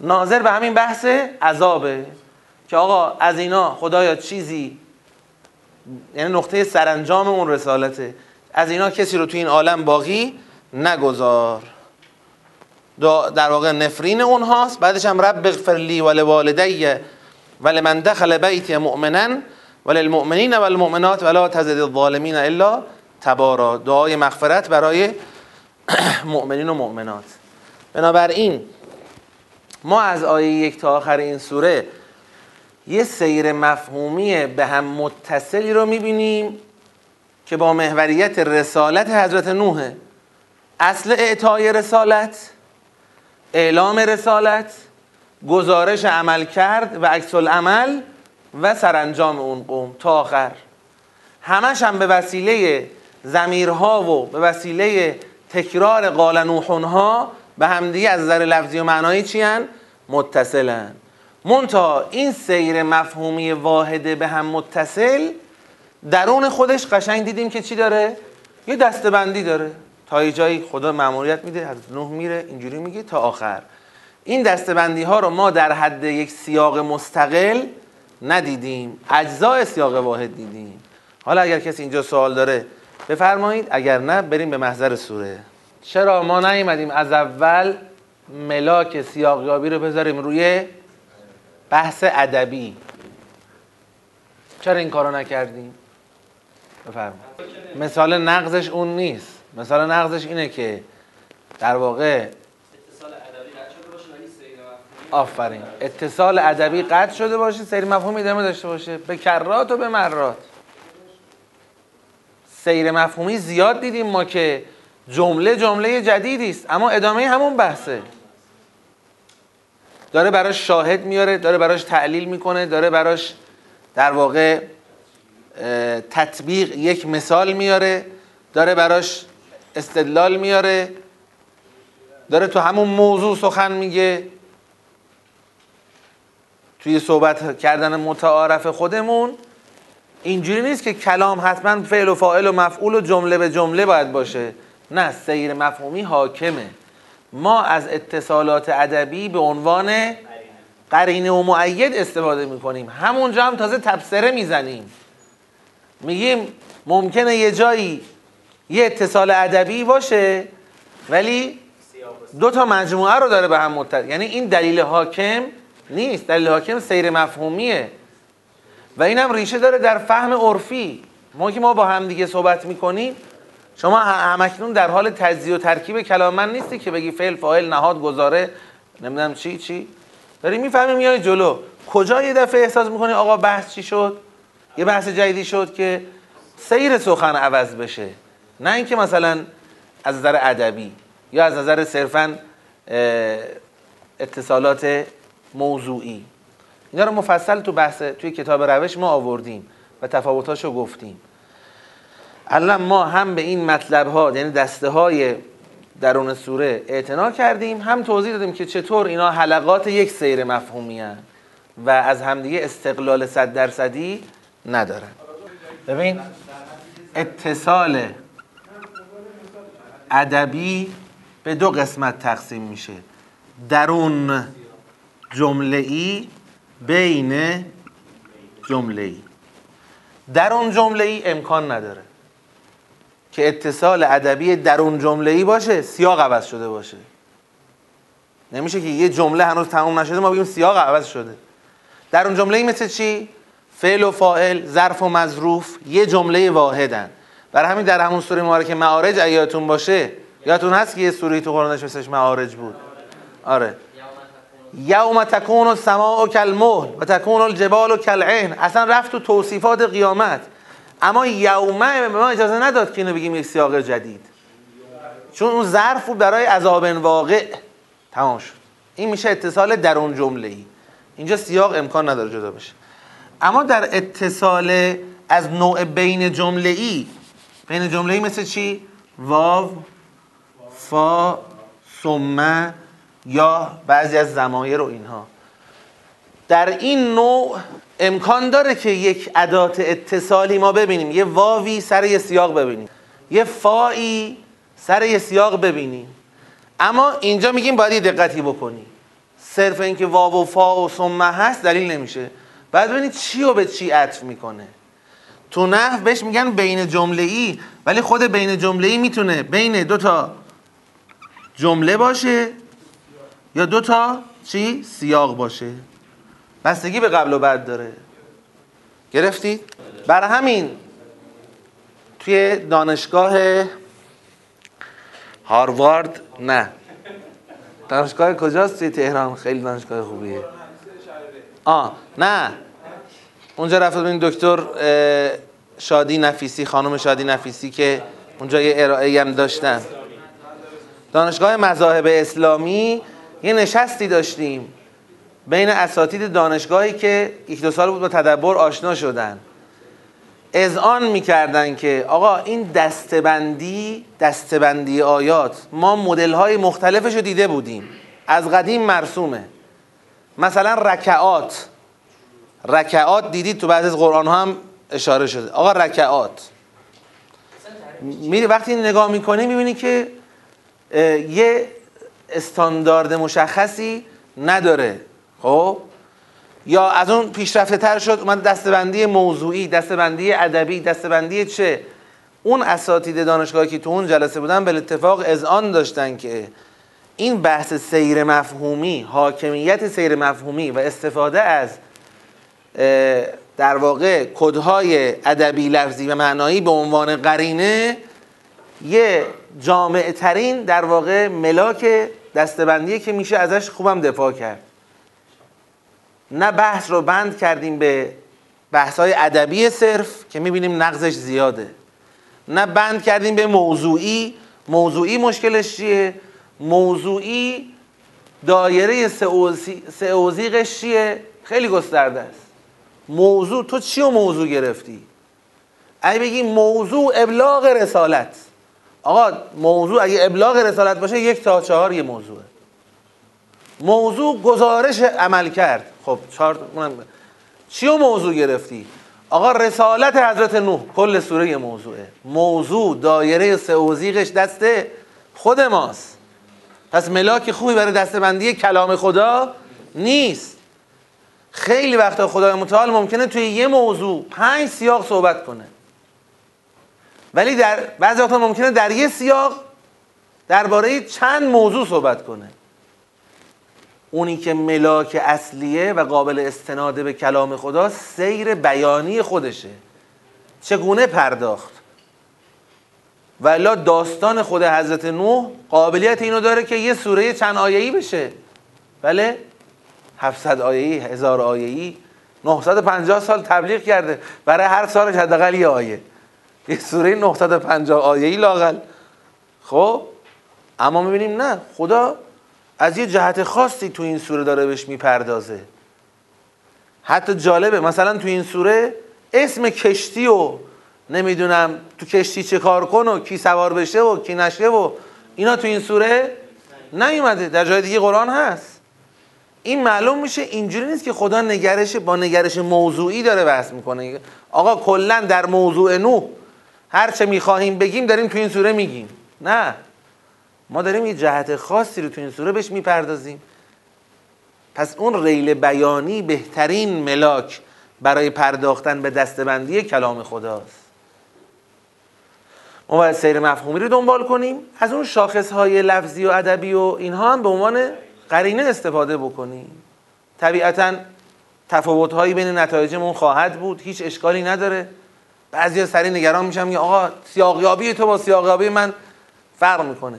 ناظر به همین بحث عذابه که آقا از اینا خدایا چیزی، یعنی نقطه سرانجام اون رسالته، از اینا کسی رو تو این عالم باقی نگذار. در واقع نفرین اونهاست. بعدش هم رب اغفر لی ولوالدی ولمن دخل بیتی مؤمنا وللمؤمنین والمؤمنات ولا تزد الظالمین الا تبارا. دعای مغفرت برای مؤمنین و مؤمنات. بنابراین ما از آیه یک تا آخر این سوره یه سیر مفهومی به هم متصلی رو میبینیم که با محوریت رسالت حضرت نوحه. اصل اعطای رسالت، اعلام رسالت، گزارش عمل کرد و عکس العمل و سرانجام اون قوم تا آخر. همش هم به وسیله ضمیرها و به وسیله تکرار قال نوحونها به همدیگه از نظر لفظی و معنایی چی هن؟ متصلن. منتها این سیر مفهومی واحده به هم متصل درون خودش قشنگ دیدیم که چی داره؟ یه دستبندی داره. تا یه جایی خدا مأموریت میده، حضرت نوح میره اینجوری میگه تا آخر. این دستبندی ها رو ما در حد یک سیاق مستقل ندیدیم، اجزای سیاق واحد دیدیم. حالا اگر کسی اینجا سوال داره بفرمایید، اگر نه بریم به محضر سوره. چرا ما نیومدیم از اول ملاک سیاقیابی رو بذاریم روی بحث ادبی؟ چرا این کارو نکردیم؟ بفرمایید. مثال نقضش اون نیست. مثال نقضش اینه که در واقع اتصال ادبی قطع شده باشه ولی سیر مفهومی. آفرین. اتصال ادبی قطع شده باشه، سیر مفهومی ادامه داشته باشه، به کرات و به مرات. سیر مفهومی زیاد دیدیم ما که جمله جمله جدیدی است اما ادامه همون بحثه. داره براش شاهد میاره، داره براش تعلیل میکنه، داره براش در واقع تطبیق یک مثال میاره، داره براش استدلال میاره، داره تو همون موضوع سخن میگه. توی صحبت کردن متعارف خودمون اینجوری نیست که کلام حتما فعل و فاعل و مفعول و جمله به جمله باید باشه. نه، سیر مفهومی حاکمه. ما از اتصالات ادبی به عنوان قرینه و مؤید استفاده میکنیم. همونجا هم تازه تبصره میزنیم، میگیم ممکنه یه جایی یه اتصال ادبی باشه ولی دو تا مجموعه رو داره به هم متصل. یعنی این دلیل حاکم نیست. دلیل حاکم سیر مفهومیه و این هم ریشه داره در فهم عرفی. ما که ما با همدیگه صحبت میکنیم، شما همکنون در حال تجزیه و ترکیب کلام من نیستی که بگی فعل فاعل نهاد گزاره نمیدونم چی چی. داری میفهمی میای جلو. کجا یه دفعه احساس میکنی آقا بحث چی شد؟ یه بحث جدیدی شد که سیر سخن عوض بشه، نه اینکه مثلا از نظر ادبی یا از نظر صرفا اتصالات موضوعی. اینا رو مفصل تو بحث توی کتاب روش ما آوردیم و تفاوتاشو گفتیم. الان ما هم به این مطلب ها یعنی دسته های درون سوره اعتنا کردیم، هم توضیح دادیم که چطور اینا حلقات یک سیر مفهومی هن و از همدیگه استقلال صد درصدی ندارن. ببین اتصال ادبی به دو قسمت تقسیم میشه: درون جمله ای، بین جمله ای. درون جمله ای امکان نداره که اتصال ادبی درون جمله ای باشه، سیاق عوض شده باشه. نمیشه که یه جمله هنوز تمام نشده ما بگیم سیاق عوض شده. درون جمله ای مثل چی؟ فعل و فاعل، ظرف و مظروف یه جمله واحدن. برای همین در همون سوره مبارک معارج ایاتون باشه، یادتون هست که یه سوره تو قرآنش مثلش معارج بود؟ آره. یوم تکون السماء کالمهل و تکون الجبال کالعهن. اصلا رفت تو توصیفات قیامت. اما یومه ما اجازه نداد که اینو بگیم یک سیاق جدید، چون اون ظرف بود برای عذاب واقع. تمام شد. این میشه اتصال درون جمله ای. اینجا سیاق امکان نداره جدا بشه. اما در اتصال از نوع بین جمله ای، بین جمله ای مثل چی؟ واو، فا، ثم، یا بعضی از ضمایر و اینها. در این نوع امکان داره که یک ادات اتصالی ما ببینیم، یه واوی سر یه سیاق ببینیم، یه فایی سر یه سیاق ببینیم. اما اینجا میگیم باید دقتی بکنی، صرف اینکه واو و فا و ثم هست دلیل نمیشه. بعد ببینید چی رو به چی عطف میکنه. تو نحو بهش میگن بین جمله ای، ولی خود بین جمله ای میتونه بین دو تا جمله باشه یا دو تا چی؟ سیاق باشه. بستگی به قبل و بعد داره. گرفتید؟ برای همین توی دانشگاه هاروارد، نه دانشگاه کجاست توی تهران، خیلی دانشگاه خوبیه. آه نه اونجا رفت این دکتر شادی نفیسی، خانم شادی نفیسی که اونجا یه ارائه‌ای هم داشتن. دانشگاه مذاهب اسلامی یه نشستی داشتیم بین اساتید دانشگاهی که یک دو سال بود با تدبر آشنا شدن. اذعان می‌کردن که آقا این دسته‌بندی، دسته‌بندی آیات، ما مدل‌های مختلفش رو دیده بودیم، از قدیم مرسومه. مثلا رکعات، رکعات دیدید تو بعضی از قرآن ها هم اشاره شده. آقا رکعات میری وقتی نگاه میکنی میبینی که یه استاندارد مشخصی نداره. خب یا از اون پیشرفته تر شد، اومد دستبندی موضوعی، دستبندی ادبی، دستبندی چه. اون اساتید دانشگاهی که تو اون جلسه بودن به اتفاق اذعان داشتن که این بحث سیر مفهومی، حاکمیت سیر مفهومی و استفاده از در واقع کدهای ادبی لفظی و معنایی به عنوان قرینه، یه جامع ترین در واقع ملاک دستبندیه که میشه ازش خوبم دفاع کرد. نه بحث رو بند کردیم به بحث‌های ادبی صرف که میبینیم نقضش زیاده، نه بند کردیم به موضوعی. موضوعی مشکلش چیه؟ موضوعی دایره سئوزیقش چیه؟ خیلی گسترده است. موضوع تو چی و موضوع گرفتی؟ اگه بگی موضوع ابلاغ رسالت، آقا موضوع اگه ابلاغ رسالت باشه یک تا چهار یه موضوعه. موضوع گزارش عمل کرد، خب چهار چی و موضوع گرفتی؟ آقا رسالت حضرت نوح، کل سوره یه موضوعه. موضوع دایره سئوزیقش دست خود ماست. پس ملاک خوبی برای دستبندی کلام خدا نیست. خیلی وقتا خدای متعال ممکنه توی یه موضوع پنج سیاق صحبت کنه، ولی در بعضی وقتا ممکنه در یه سیاق درباره چند موضوع صحبت کنه. اونی که ملاک اصلیه و قابل استناد به کلام خدا سیر بیانی خودشه، چگونه پرداخت. والا داستان خود حضرت نوح قابلیت اینو داره که یه سوره چند آیه‌ای بشه. بله هفتصد آیه‌ای، هزار آیه‌ای، نهصد و پنجاه سال تبلیغ کرده، برای هر سالش حداقل یه آیه، یه سوره نهصد و پنجاه آیه‌ای لااقل. خب اما می‌بینیم نه، خدا از یه جهت خاصی تو این سوره داره بهش میپردازه. حتی جالبه مثلا تو این سوره اسم کشتی و نمیدونم تو کشتی چه کار کن و کی سوار بشه و کی نشه و اینا تو این سوره نیومده، در جای دیگه قرآن هست. این معلوم میشه اینجوری نیست که خدا نگرش با نگرش موضوعی داره بحث میکنه. آقا کلا در موضوع نوح هر چه میخواهیم بگیم داریم تو این سوره میگیم. نه، ما داریم یه جهت خاصی رو تو این سوره بهش میپردازیم. پس اون ریل بیانی بهترین ملاک برای پرداختن به دستبندی کلام خداست. ما باید سیر مفهومی رو دنبال کنیم، از اون شاخصهای لفظی و ادبی و اینها هم به عنوان قرینه استفاده بکنیم. طبیعتاً تفاوت‌هایی بین نتایجمون خواهد بود، هیچ اشکالی نداره. بعضیا سریع نگران میشم که آقا سیاقیابی تو با سیاقیابی من فرق میکنه.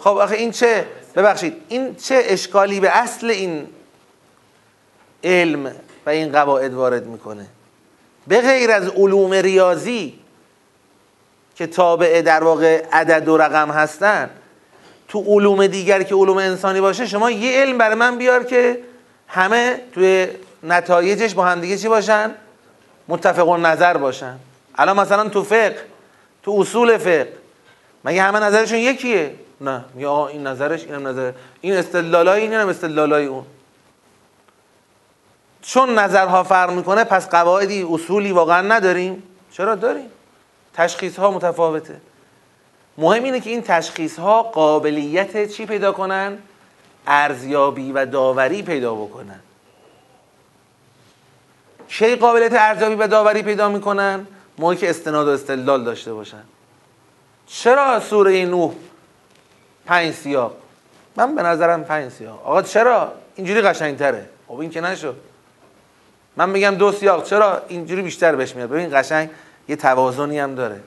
خب آخه این چه؟ ببخشید این چه اشکالی به اصل این علم و این قواعد وارد میکنه؟ به غیر از علوم ریاضی که تابع در واقع عدد و رقم هستن، تو علوم دیگر که علوم انسانی باشه، شما یه علم برای من بیار که همه توی نتایجش با همدیگه چی باشن؟ متفق النظر باشن. الان مثلا تو فقه، تو اصول فقه، مگه همه نظرشون یکیه؟ نه، میگه آقا این نظرش، اینم نظره، این استدلالای این، اینم استدلالای اون. چون نظرها فرق میکنه پس قواعدی اصولی واقعا نداریم؟ چرا داریم؟ تشخیص ها متفاوته. مهم اینه که این تشخیص ها قابلیت چی پیدا کنن؟ ارزیابی و داوری پیدا بکنن. چه قابلیت ارزیابی و داوری پیدا میکنن؟ موقعی که استناد و استدلال داشته باشن. چرا سوره نوح پنج سیاق؟ من به نظرم پنج سیاق. آقا چرا؟ اینجوری قشنگتره. خب این که نشد. من میگم دو سیاق، چرا؟ اینجوری بیشتر بهش میاد. ببین قشنگ یه توازنی هم داره.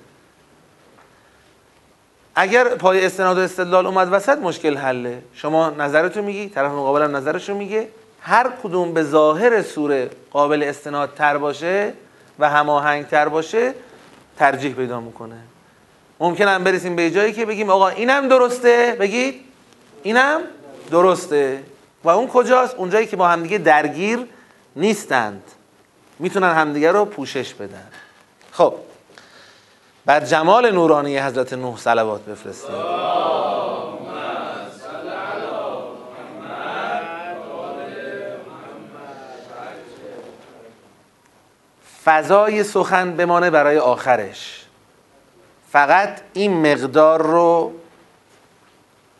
اگر پای استناد و استدلال اومد وسط، مشکل حله. شما نظرتو میگی، طرف مقابلم نظرشو میگه، هر کدوم به ظاهر سوره قابل استناد تر باشه و هماهنگ تر باشه ترجیح پیدا میکنه. ممکنه هم برسیم به جایی که بگیم آقا اینم درسته، بگید اینم درسته. و اون کجاست؟ اونجایی که با همدیگه درگیر نیستند، میتونن همدیگه رو پوشش بدن. خب بر جمال نورانی حضرت نوح صلوات بفرستیم. فضای سخن بمانه برای آخرش. فقط این مقدار رو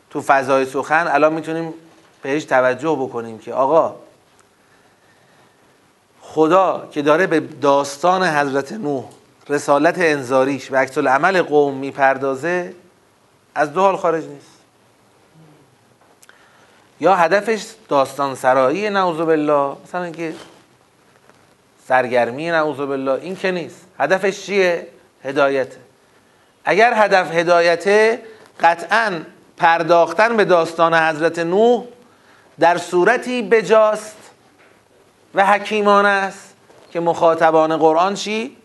تو فضای سخن الان میتونیم بهش توجه بکنیم که آقا خدا که داره به داستان حضرت نوح، رسالت انذاریش و عکس العمل قوم میپردازه، از دو حال خارج نیست. یا هدفش داستان سرایی نعوذ بالله، مثلا اینکه سرگرمی نعوذ بالله، این که نیست. هدفش چیه؟ هدایته. اگر هدف هدایته، قطعاً پرداختن به داستان حضرت نوح در صورتی بجاست و حکیمانه است که مخاطبان قرآن چی؟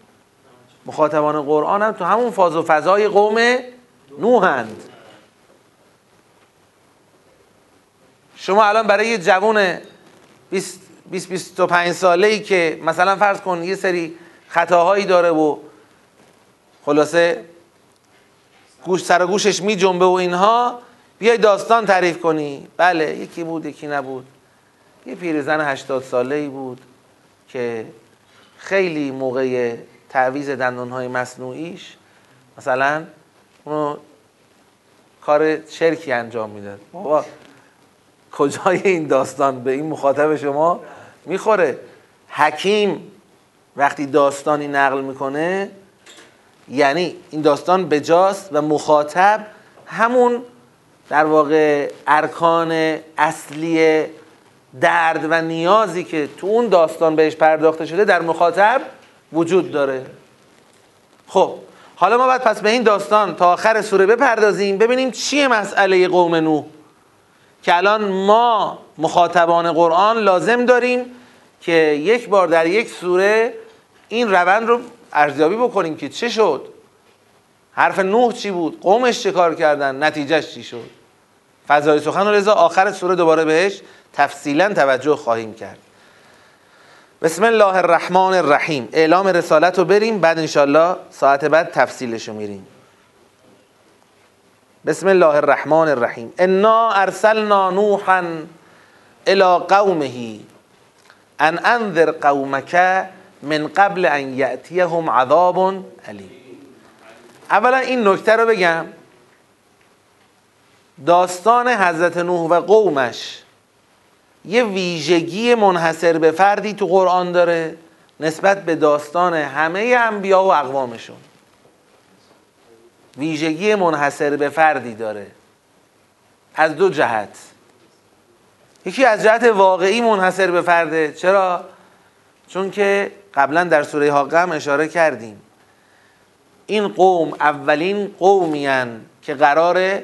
مخاطبان قرآن هم تو همون فاز و فضای قوم نوحند. شما الان برای یه جوان بیست بیست و پنج ساله‌ای که مثلا فرض کن یه سری خطاهایی داره و خلاصه گوش سر گوشش می جنبه و اینها، بیای داستان تعریف کنی. بله، یکی بود یکی نبود. یه پیرزن هشتاد ساله‌ای بود که خیلی موقع تعویض دندانهای مصنوعیش مثلا اونو کار شرکی انجام میداد. بابا کجای این داستان به این مخاطب شما میخوره؟ حکیم وقتی داستانی نقل میکنه یعنی این داستان بجاست و مخاطب همون در واقع ارکان اصلی درد و نیازی که تو اون داستان بهش پرداخته شده در مخاطب وجود داره. خب حالا ما باید پس به این داستان تا آخر سوره بپردازیم، ببینیم چیه مسئله قوم نوح که الان ما مخاطبان قرآن لازم داریم که یک بار در یک سوره این روند رو ارزیابی بکنیم که چه شد، حرف نوح چی بود، قومش چه کار کردن، نتیجهش چی شد. فضای سخن و لذا آخر سوره دوباره بهش تفصیلا توجه خواهیم کرد. بسم الله الرحمن الرحیم. اعلام رسالت رو بریم، بعد انشالله ساعت بعد تفصیلش رو میریم. بسم الله الرحمن الرحیم. انا ارسلنا نوحا الی قومه ان انذر قومک من قبل ان یأتیهم عذاب علیم. اولا این نکته رو بگم، داستان حضرت نوح و قومش یه ویژگی منحصر به فردی تو قرآن داره نسبت به داستان همه انبیا و اقوامشون. ویژگی منحصر به فردی داره از دو جهت. یکی از جهت واقعی منحصر به فرده. چرا؟ چون که قبلا در سوره حاقه هم اشاره کردیم این قوم اولین قومیان که قرار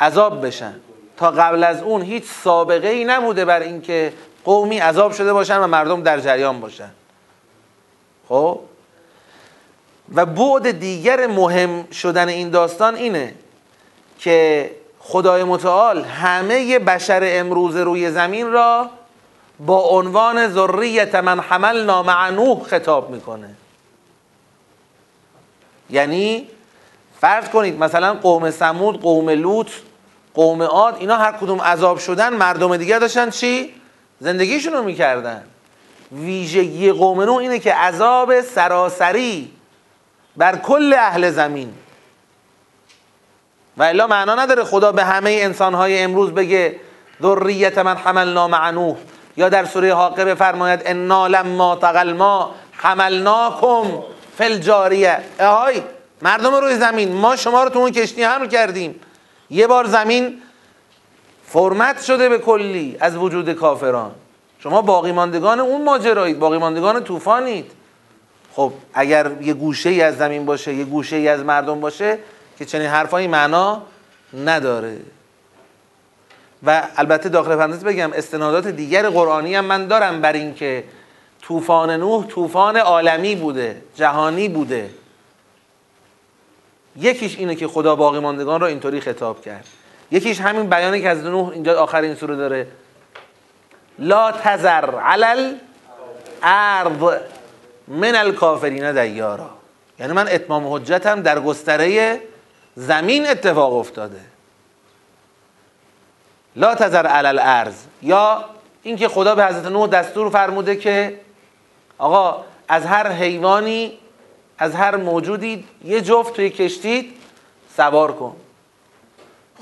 عذاب بشن. تا قبل از اون هیچ سابقه ای نبوده بر اینکه قومی عذاب شده باشن و مردم در جریان باشن. خب و بعد دیگر مهم شدن این داستان اینه که خدای متعال همه بشر امروز روی زمین را با عنوان ذریه من حملنا مع نوح خطاب میکنه. یعنی فرض کنید مثلا قوم ثمود، قوم لوط، قوم عاد، اینا هر کدوم عذاب شدن، مردم دیگه داشتن چی؟ زندگیشون رو میکردن. ویژگی قوم نوح اینه که عذاب سراسری بر کل اهل زمین، و الا معنا نداره خدا به همه انسانهای امروز بگه ذریه من حملنا مع نوح، یا در سوره حاقه بفرماید انا لما طغى الماء حملناكم فی الجاریه. اهای مردم روی زمین، ما شما رو تو اون کشتی هم کردیم. یه بار زمین فرمت شده به کلی از وجود کافران. شما باقی ماندگان اون ماجرایید، باقی ماندگان طوفانید. خب اگر یه گوشه ای از زمین باشه، یه گوشه ای از مردم باشه که چنین حرفایی معنا نداره. و البته داخل پرانتز بگم استنادات دیگر قرآنی هم من دارم بر این که طوفان نوح طوفان عالمی بوده، جهانی بوده. یکیش اینه که خدا باقی ماندگان را اینطوری خطاب کرد. یکیش همین بیانی که از نوح اینجا آخرین سوره داره، لا تذر علی الارض من الکافرین دیارا. یعنی من اتمام حجتم در گستره زمین اتفاق افتاده. لا تذر علی الارض، یا اینکه خدا به حضرت نوح دستور فرموده که آقا از هر حیوانی، از هر موجودی یه جفت توی کشتی سوار کن.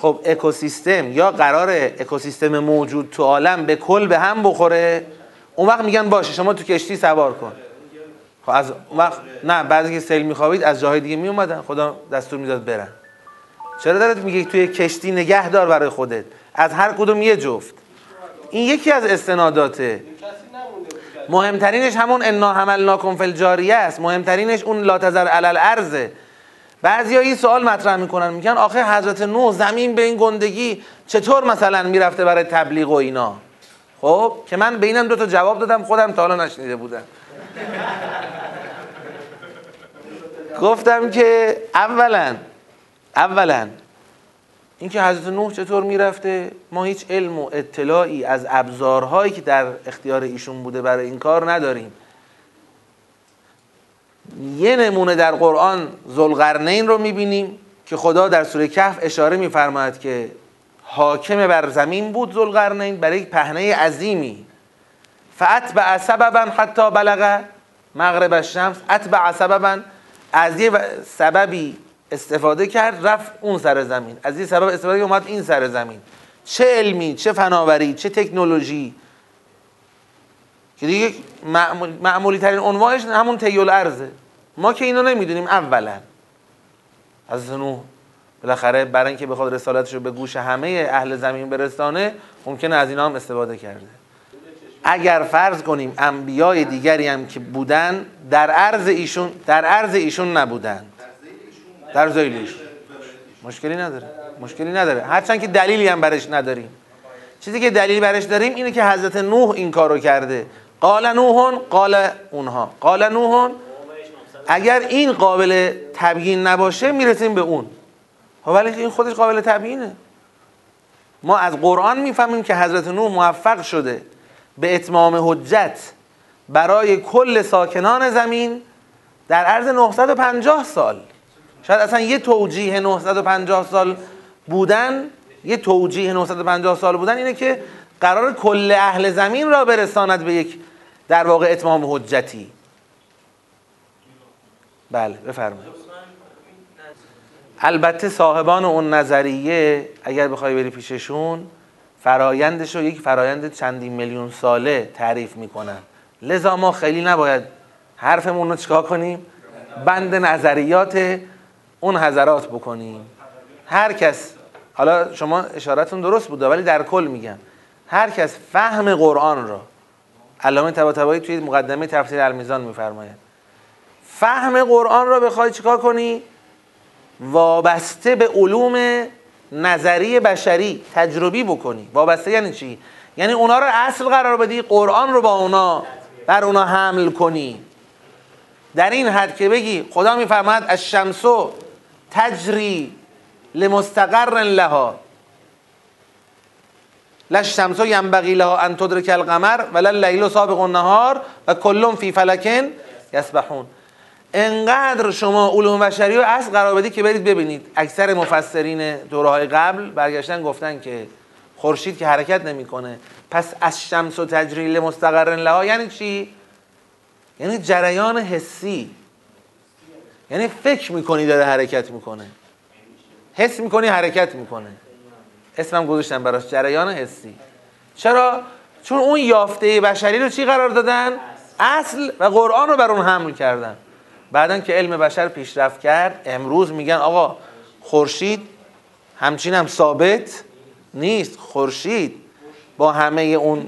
خب اکوسیستم، یا قراره اکوسیستم موجود تو عالم به کل به هم بخوره، اون وقت میگن باشه شما تو کشتی سوار کن. خب از وقت نه، بعضی که سیل میخوابید از جاهای دیگه میومدن، خدا دستور میداد برن. چرا دارت میگه توی کشتی نگه دار برای خودت از هر کدوم یه جفت؟ این یکی از استناداته. مهمترینش همون انا حملناکم فی الجاریه است. مهمترینش اون لا تذر علی الارض. بعضیا این سوال مطرح میکنن، میگن آخه حضرت نوح زمین به این گندگی چطور مثلا میرفته برای تبلیغ و اینا؟ خب که من به اینم دو تا جواب دادم خودم تا حالا نشنیده بودم. گفتم که اولا اولا اینکه حضرت نوح چطور میرفته، ما هیچ علم و اطلاعی از ابزارهایی که در اختیار ایشون بوده برای این کار نداریم. یه نمونه در قرآن ذوالقرنین رو میبینیم که خدا در سوره کهف اشاره میفرماید که حاکم بر زمین بود ذوالقرنین برای یک پهنه عظیمی. فاتبع سببا حتی بلغ مغرب الشمس. اتبع سببا، از یه سببی استفاده کرد رفت اون سر زمین، از این سبب استفاده کرد اومد این سر زمین. چه علمی، چه فناوری، چه تکنولوژی که دیگه معمول، معمولی ترین عنوانش همون طی الارضه. ما که اینو نمیدونیم. اولا از نوح بالاخره برای اینکه بخواد رسالتشو به گوش همه اهل زمین برسانه ممکنه از اینا هم استفاده کرده. اگر فرض کنیم انبیای دیگری هم که بودن در عرض ایشون در عرض ایشون نبودن، در زیلش مشکلی نداره، مشکلی نداره، هرچند که دلیلی هم برش نداریم. چیزی که دلیل برش داریم اینه که حضرت نوح این کارو کرده. قال نوحون قال اونها قال نوحون. اگر این قابل تبیین نباشه میرسیم به اون. ولی این خودش قابل تبیینه. ما از قرآن میفهمیم که حضرت نوح موفق شده به اتمام حجت برای کل ساکنان زمین در عرض نهصد و پنجاه سال. شاید اصلا یه توجیه نهصد و پنجاه سال بودن یه توجیه نهصد و پنجاه سال بودن اینه که قرار کل اهل زمین را برساند به یک در واقع اتمام حجتی. بله بفرمایید. البته صاحبان اون نظریه اگر بخوای بری پیششون فرایندش رو یک فرایند چندین میلیون ساله تعریف میکنن، لذا ما خیلی نباید حرفمون رو چکار کنیم؟ بند نظریات اون حضرات بکنیم. هر کس، حالا شما اشارتون درست بود ولی در کل میگم، هر کس فهم قرآن را، علامه طباطبایی توی مقدمه تفسیر المیزان میفرماید، فهم قرآن را بخوای چکار کنی؟ وابسته به علوم نظری بشری تجربی بکنی. وابسته یعنی چی؟ یعنی اونا رو اصل قرار بدی، قرآن رو با اونا بر اونا حمل کنی، در این حد که بگی خدا میفرماید الشمس تجری لمستقر لها للشمس ینبغی لها ان تدرک القمر ولللیل سابق النهار و کل فی فلک یسبحون. انقدر شما علوم بشری رو اصل قرار بدی که برید ببینید اکثر مفسرین دوره‌های قبل برگشتن گفتن که خورشید که حرکت نمیکنه، پس از شمس و تجریل مستقر لها یعنی چی؟ یعنی جریان حسی، یعنی فکر میکنی داره حرکت میکنه، حس میکنی حرکت میکنه. اسمم گذاشتم براش جریان حسی. چرا؟ چون اون یافته بشری رو چی قرار دادن؟ اصل، و قرآن رو بر اون حمل کردن. بعدن که علم بشر پیشرفت کرد امروز میگن آقا خورشید همچین هم ثابت نیست، خورشید با همه اون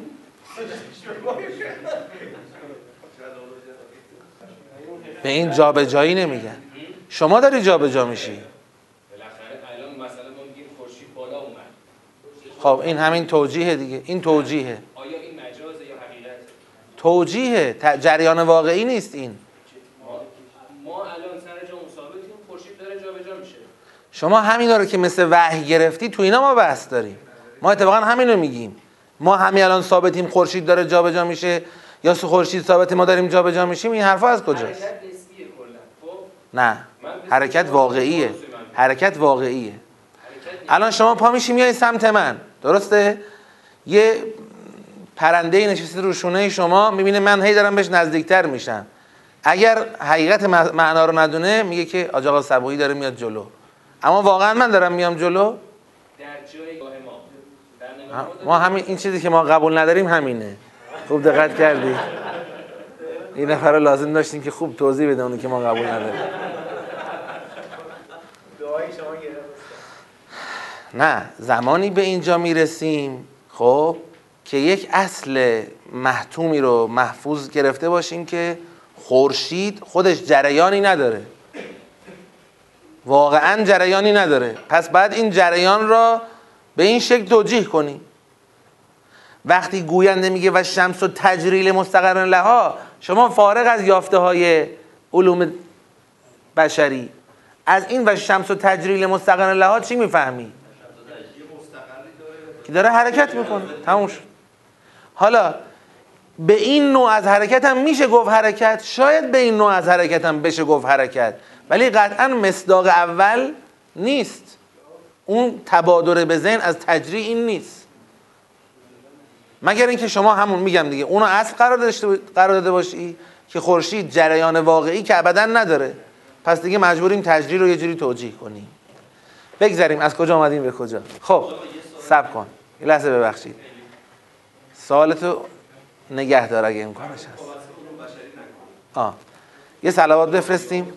به این جابجایی نمیگن، شما داری جابجا میشی. خب این همین توجیه دیگه، این توجیه. آیا این مجازه یا حقیقت؟ توجیه، جریان واقعی نیست. این شما همینا رو که مثل وحی گرفتی تو اینا ما بحث داریم، ما اتفاقا همینو میگیم. ما همین الان ثابتیم خورشید داره جابجا میشه یا خورشید ثابت ما داریم جابجا میشیم، این حرفا از کجاست؟ حرکت نسبیه کلا. خب نه، حرکت واقعیه. حرکت واقعیه. الان شما پا میشی میای سمت من، درسته؟ یه پرنده نشسته رو شونه شما، میبینه من هی دارم بهش نزدیکتر میشم. اگر حقیقت معنا رو ندونه میگه که آج آقا صبوحی داره میاد جلو، اما واقعا من دارم میام جلو؟ در جایگاه ما. ما همین این چیزی که ما قبول نداریم همینه. خوب دقت کردی؟ این نفر رو لازم داشتیم که خوب توضیح بده اونی که ما قبول نداریم. دعای شما گرفت. نه، زمانی به اینجا میرسیم خب که یک اصل محتومی رو محفوظ گرفته باشیم که خورشید خودش جریانی نداره، واقعا جریانی نداره. پس بعد این جریان را به این شکل توجیه کنیم. وقتی گوینده میگه و شمس و تجریل مستقر لها، شما فارغ از یافته های علوم بشری از این و شمس و تجریل مستقر لها چی میفهمی؟ که داره حرکت میکنه. تموم شد. حالا به این نوع از حرکت هم میشه گفت حرکت، شاید به این نوع از حرکت هم بشه گفت حرکت، ولی قطعا مصداق اول نیست. اون تبادر به ذهن از تجری این نیست، مگر اینکه شما همون میگم دیگه اونو اصل قرار, قرار داده باشی که خورشید جریان واقعی که ابدا نداره. پس دیگه مجبوریم تجری رو یه جوری توجیه کنیم. بگذاریم از کجا آمدیم به کجا. خب صبر کن یه لحظه، ببخشید سوالتو نگه دار اگه امکانش هست. آه. یه صلوات بفرستیم.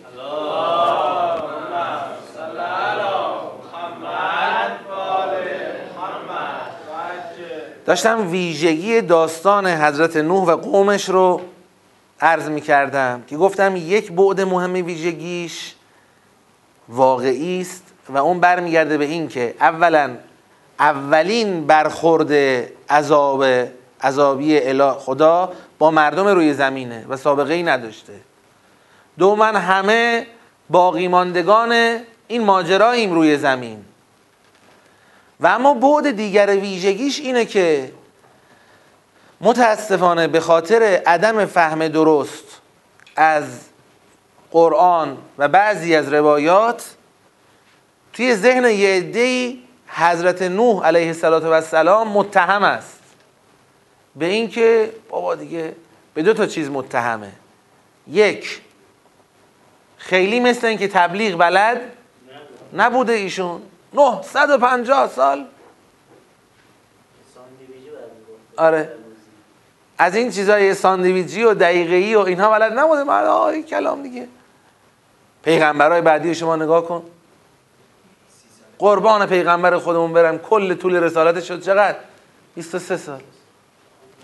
داشتم ویژگی داستان حضرت نوح و قومش رو عرض می کردم که گفتم یک بعد مهم ویژگیش واقعی است و اون برمیگرده به این که اولا اولین برخورد عذاب عذابی اله خدا با مردم روی زمینه و سابقه ای نداشته. دوما همه باقی ماندگان این ماجرایم روی زمین. و اما بعد دیگر ویژگیش اینه که متاسفانه به خاطر عدم فهم درست از قرآن و بعضی از روایات توی ذهن یه عده‌ای حضرت نوح علیه السلام متهم است به این که بابا دیگه به دو تا چیز متهمه. یک، خیلی مثل این که تبلیغ بلد نبوده ایشون، نهصد و پنجاه سال آره از این چیزای ساندویجی و دقیقه‌ای و اینها بلد نبوده. آره کلام دیگه. پیغمبرای بعدی شما نگاه کن، قربان پیغمبر خودمون برم، کل طول رسالتش شد چقدر؟ بیست و سه سال.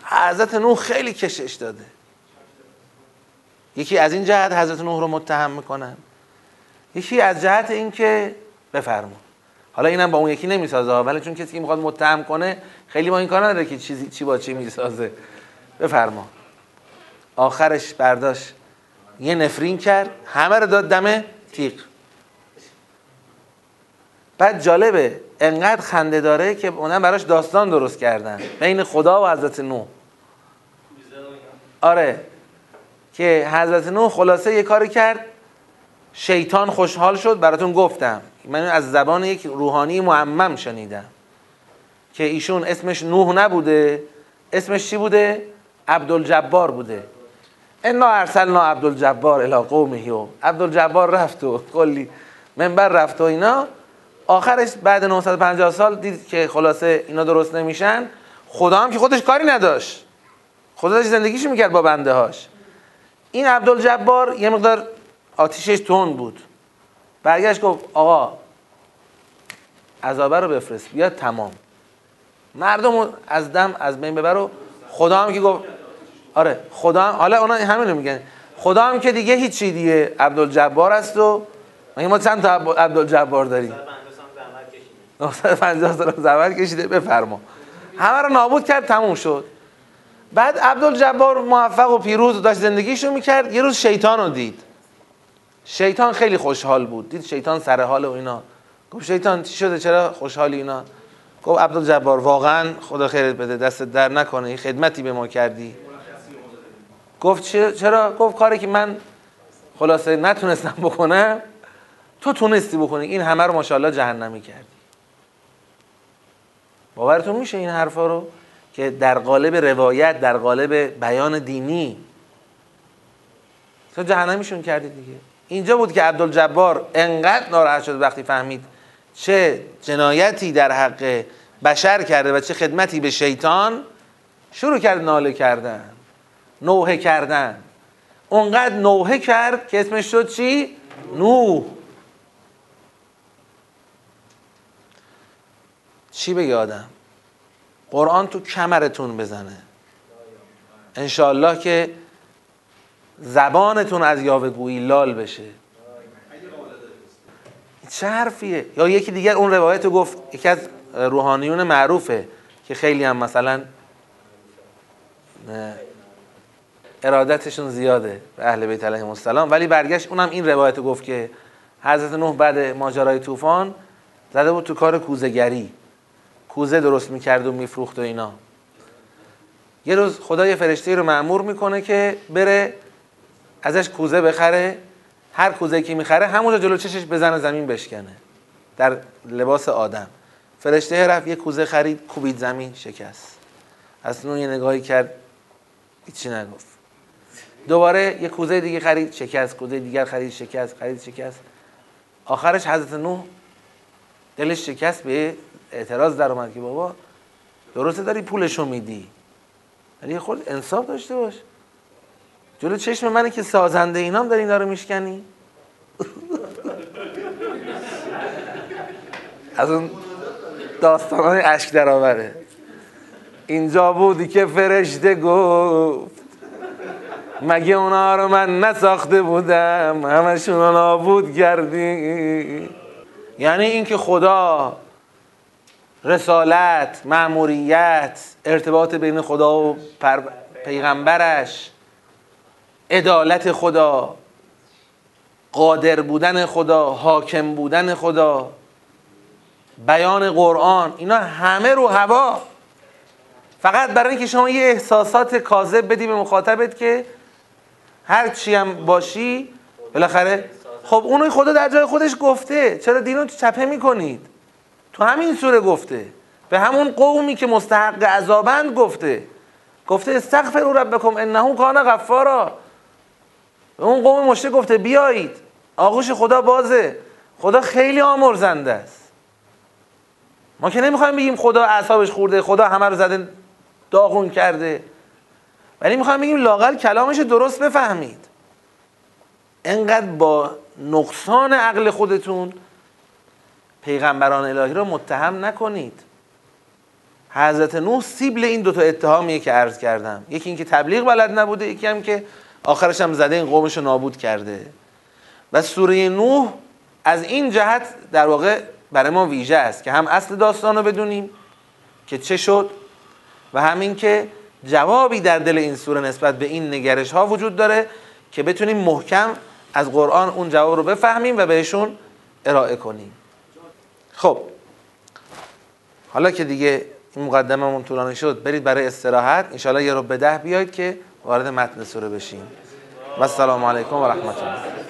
حضرت نوح خیلی کشش داده. یکی از این جهت حضرت نوح رو متهم میکنن، یکی از جهت این که بفرمون. حالا اینم با اون یکی نمیسازه، ولی چون کسی که میخواد متهم کنه خیلی با این کار نداره که چیزی چی با چی میسازه. بفرما. آخرش برداشت یه نفرین کرد، همه رو داد دم تیغ. بعد جالبه انقدر خنده داره که اونم براش داستان درست کردن بین خدا و حضرت نوح. آره که حضرت نوح خلاصه یه کاری کرد، شیطان خوشحال شد. براتون گفتم من از زبان یک روحانی معمم شنیدم که ایشون اسمش نوح نبوده، اسمش چی بوده؟ عبدالجبار بوده. انا ارسلنا عبدالجبار الی قومه، و عبدالجبار رفت و کلی منبر رفت و اینا. آخرش بعد نهصد و پنجاه سال دید که خلاصه اینا درست نمیشن. خدا هم که خودش کاری نداشت، خدا داشت زندگیش میکرد با بنده هاش. این عبدالجبار یه مقدار آتیشش تند بود، برگشت گفت آقا عذابه رو بفرست بیاد تمام، مردم رو از دم از بین ببر. و خدا هم که گفت آره خدا هم، حالا اونا همین رو میگن، خدا هم که دیگه هیچی دیگه عبدالجبار است. و مگه ما چند تا عبدالجبار داریم؟ نهصد و پنجاه سال زحمت کشیده. بفرما. همه رو نابود کرد، تموم شد. بعد عبدالجبار موفق و پیروز داشت زندگیشو میکرد. یه روز شیطان رو دید، شیطان خیلی خوشحال بود، دید شیطان سر حال و اینا. گفت شیطان چی شده چرا خوشحالی اینا؟ گفت عبدالجبار واقعا خدا خیرت بده، دست در نکنه، این خدمتی به ما کردی. گفت چرا؟ گفت کاری که من خلاصه نتونستم بکنم تو تونستی بکنی، این همه رو ماشاءالله جهنمی کردی. باورتون میشه این حرفا رو که در قالب روایت، در قالب بیان دینی تو جهنمیشون کردی دیگه؟ اینجا بود که عبدالجبار انقدر ناراحت شد وقتی فهمید چه جنایتی در حق بشر کرده و چه خدمتی به شیطان. شروع کرد ناله کردن، نوحه کردن. اونقدر نوحه کرد که اسمش شد چی؟ نوح. چی بگه آدم؟ قرآن تو کمرتون بزنه انشالله که زبانتون از یاوه گویی لال بشه. چه حرفیه؟ یا یکی دیگر اون روایت رو گفت، یکی از روحانیون معروفه که خیلی هم مثلا ارادتشون زیاده به اهل بیت علیهم السلام، ولی برگشت اونم این روایت رو گفت که حضرت نوح بعد ماجرای طوفان زده بود تو کار کوزه‌گری، کوزه درست میکرد و میفروخت و اینا. یه روز خدا یه فرشته رو مأمور میکنه که بره ازش کوزه بخره. هر کوزه که میخره همونجا جلو چشش بزنه زمین بشکنه در لباس آدم. فرشته رفت یه کوزه خرید، کوبید زمین، شکست. از نون یه نگاهی کرد، هیچی نگفت. دوباره یه کوزه دیگه خرید، شکست. کوزه دیگر خرید، شکست. خرید، شکست. آخرش حضرت نوح دلش شکست، به اعتراض در اومد که بابا درسته داری پولشو میدی، ولی خود انصاف داشته باش، جلو چشم منه که سازنده اینام داری اینا رو میشکنی. از اون داستانهای اشک درآوره. اینجا بودی که فرشته گفت مگه اونا رو من نساخته بودم، همشون رو نابود کردی. یعنی اینکه خدا رسالت، مأموریت، ارتباط بین خدا و پیغمبرش، عدالت خدا، قادر بودن خدا، حاکم بودن خدا، بیان قرآن، اینا همه رو هوا، فقط برای اینکه شما یه احساسات کاذب بدی به مخاطبت که هر چی هم باشی بالاخره خب اونو خدا در جای خودش گفته، چرا دین رو چپه میکنید؟ تو همین سوره گفته، به همون قومی که مستحق عذابند گفته، گفته استغفروا ربکم انه کان غفارا، به اون قوم مشرک گفته بیایید، آغوش خدا بازه، خدا خیلی آمرزنده است. ما که نمیخوایم بگیم خدا اعصابش خورده، خدا همه رو زده داغون کرده، ولی میخوایم بگیم لااقل کلامش درست بفهمید. انقدر با نقصان عقل خودتون پیغمبران الهی رو متهم نکنید. حضرت نوح سیبل این دوتا اتهامیه که عرض کردم، یکی اینکه تبلیغ بلد نبوده، یکی هم که آخرش هم زده این قومش رو نابود کرده. و سوره نوح از این جهت در واقع برای ما ویژه است که هم اصل داستان رو بدونیم که چه شد و همین که جوابی در دل این سوره نسبت به این نگرش ها وجود داره که بتونیم محکم از قرآن اون جواب رو بفهمیم و بهشون ارائه کنیم. خب حالا که دیگه این مقدممون طولانی شد، برید برای استراحت، انشاءالله یه رو به ده بیاید که وارد متن سوره بشیم. و السلام علیکم و رحمت الله.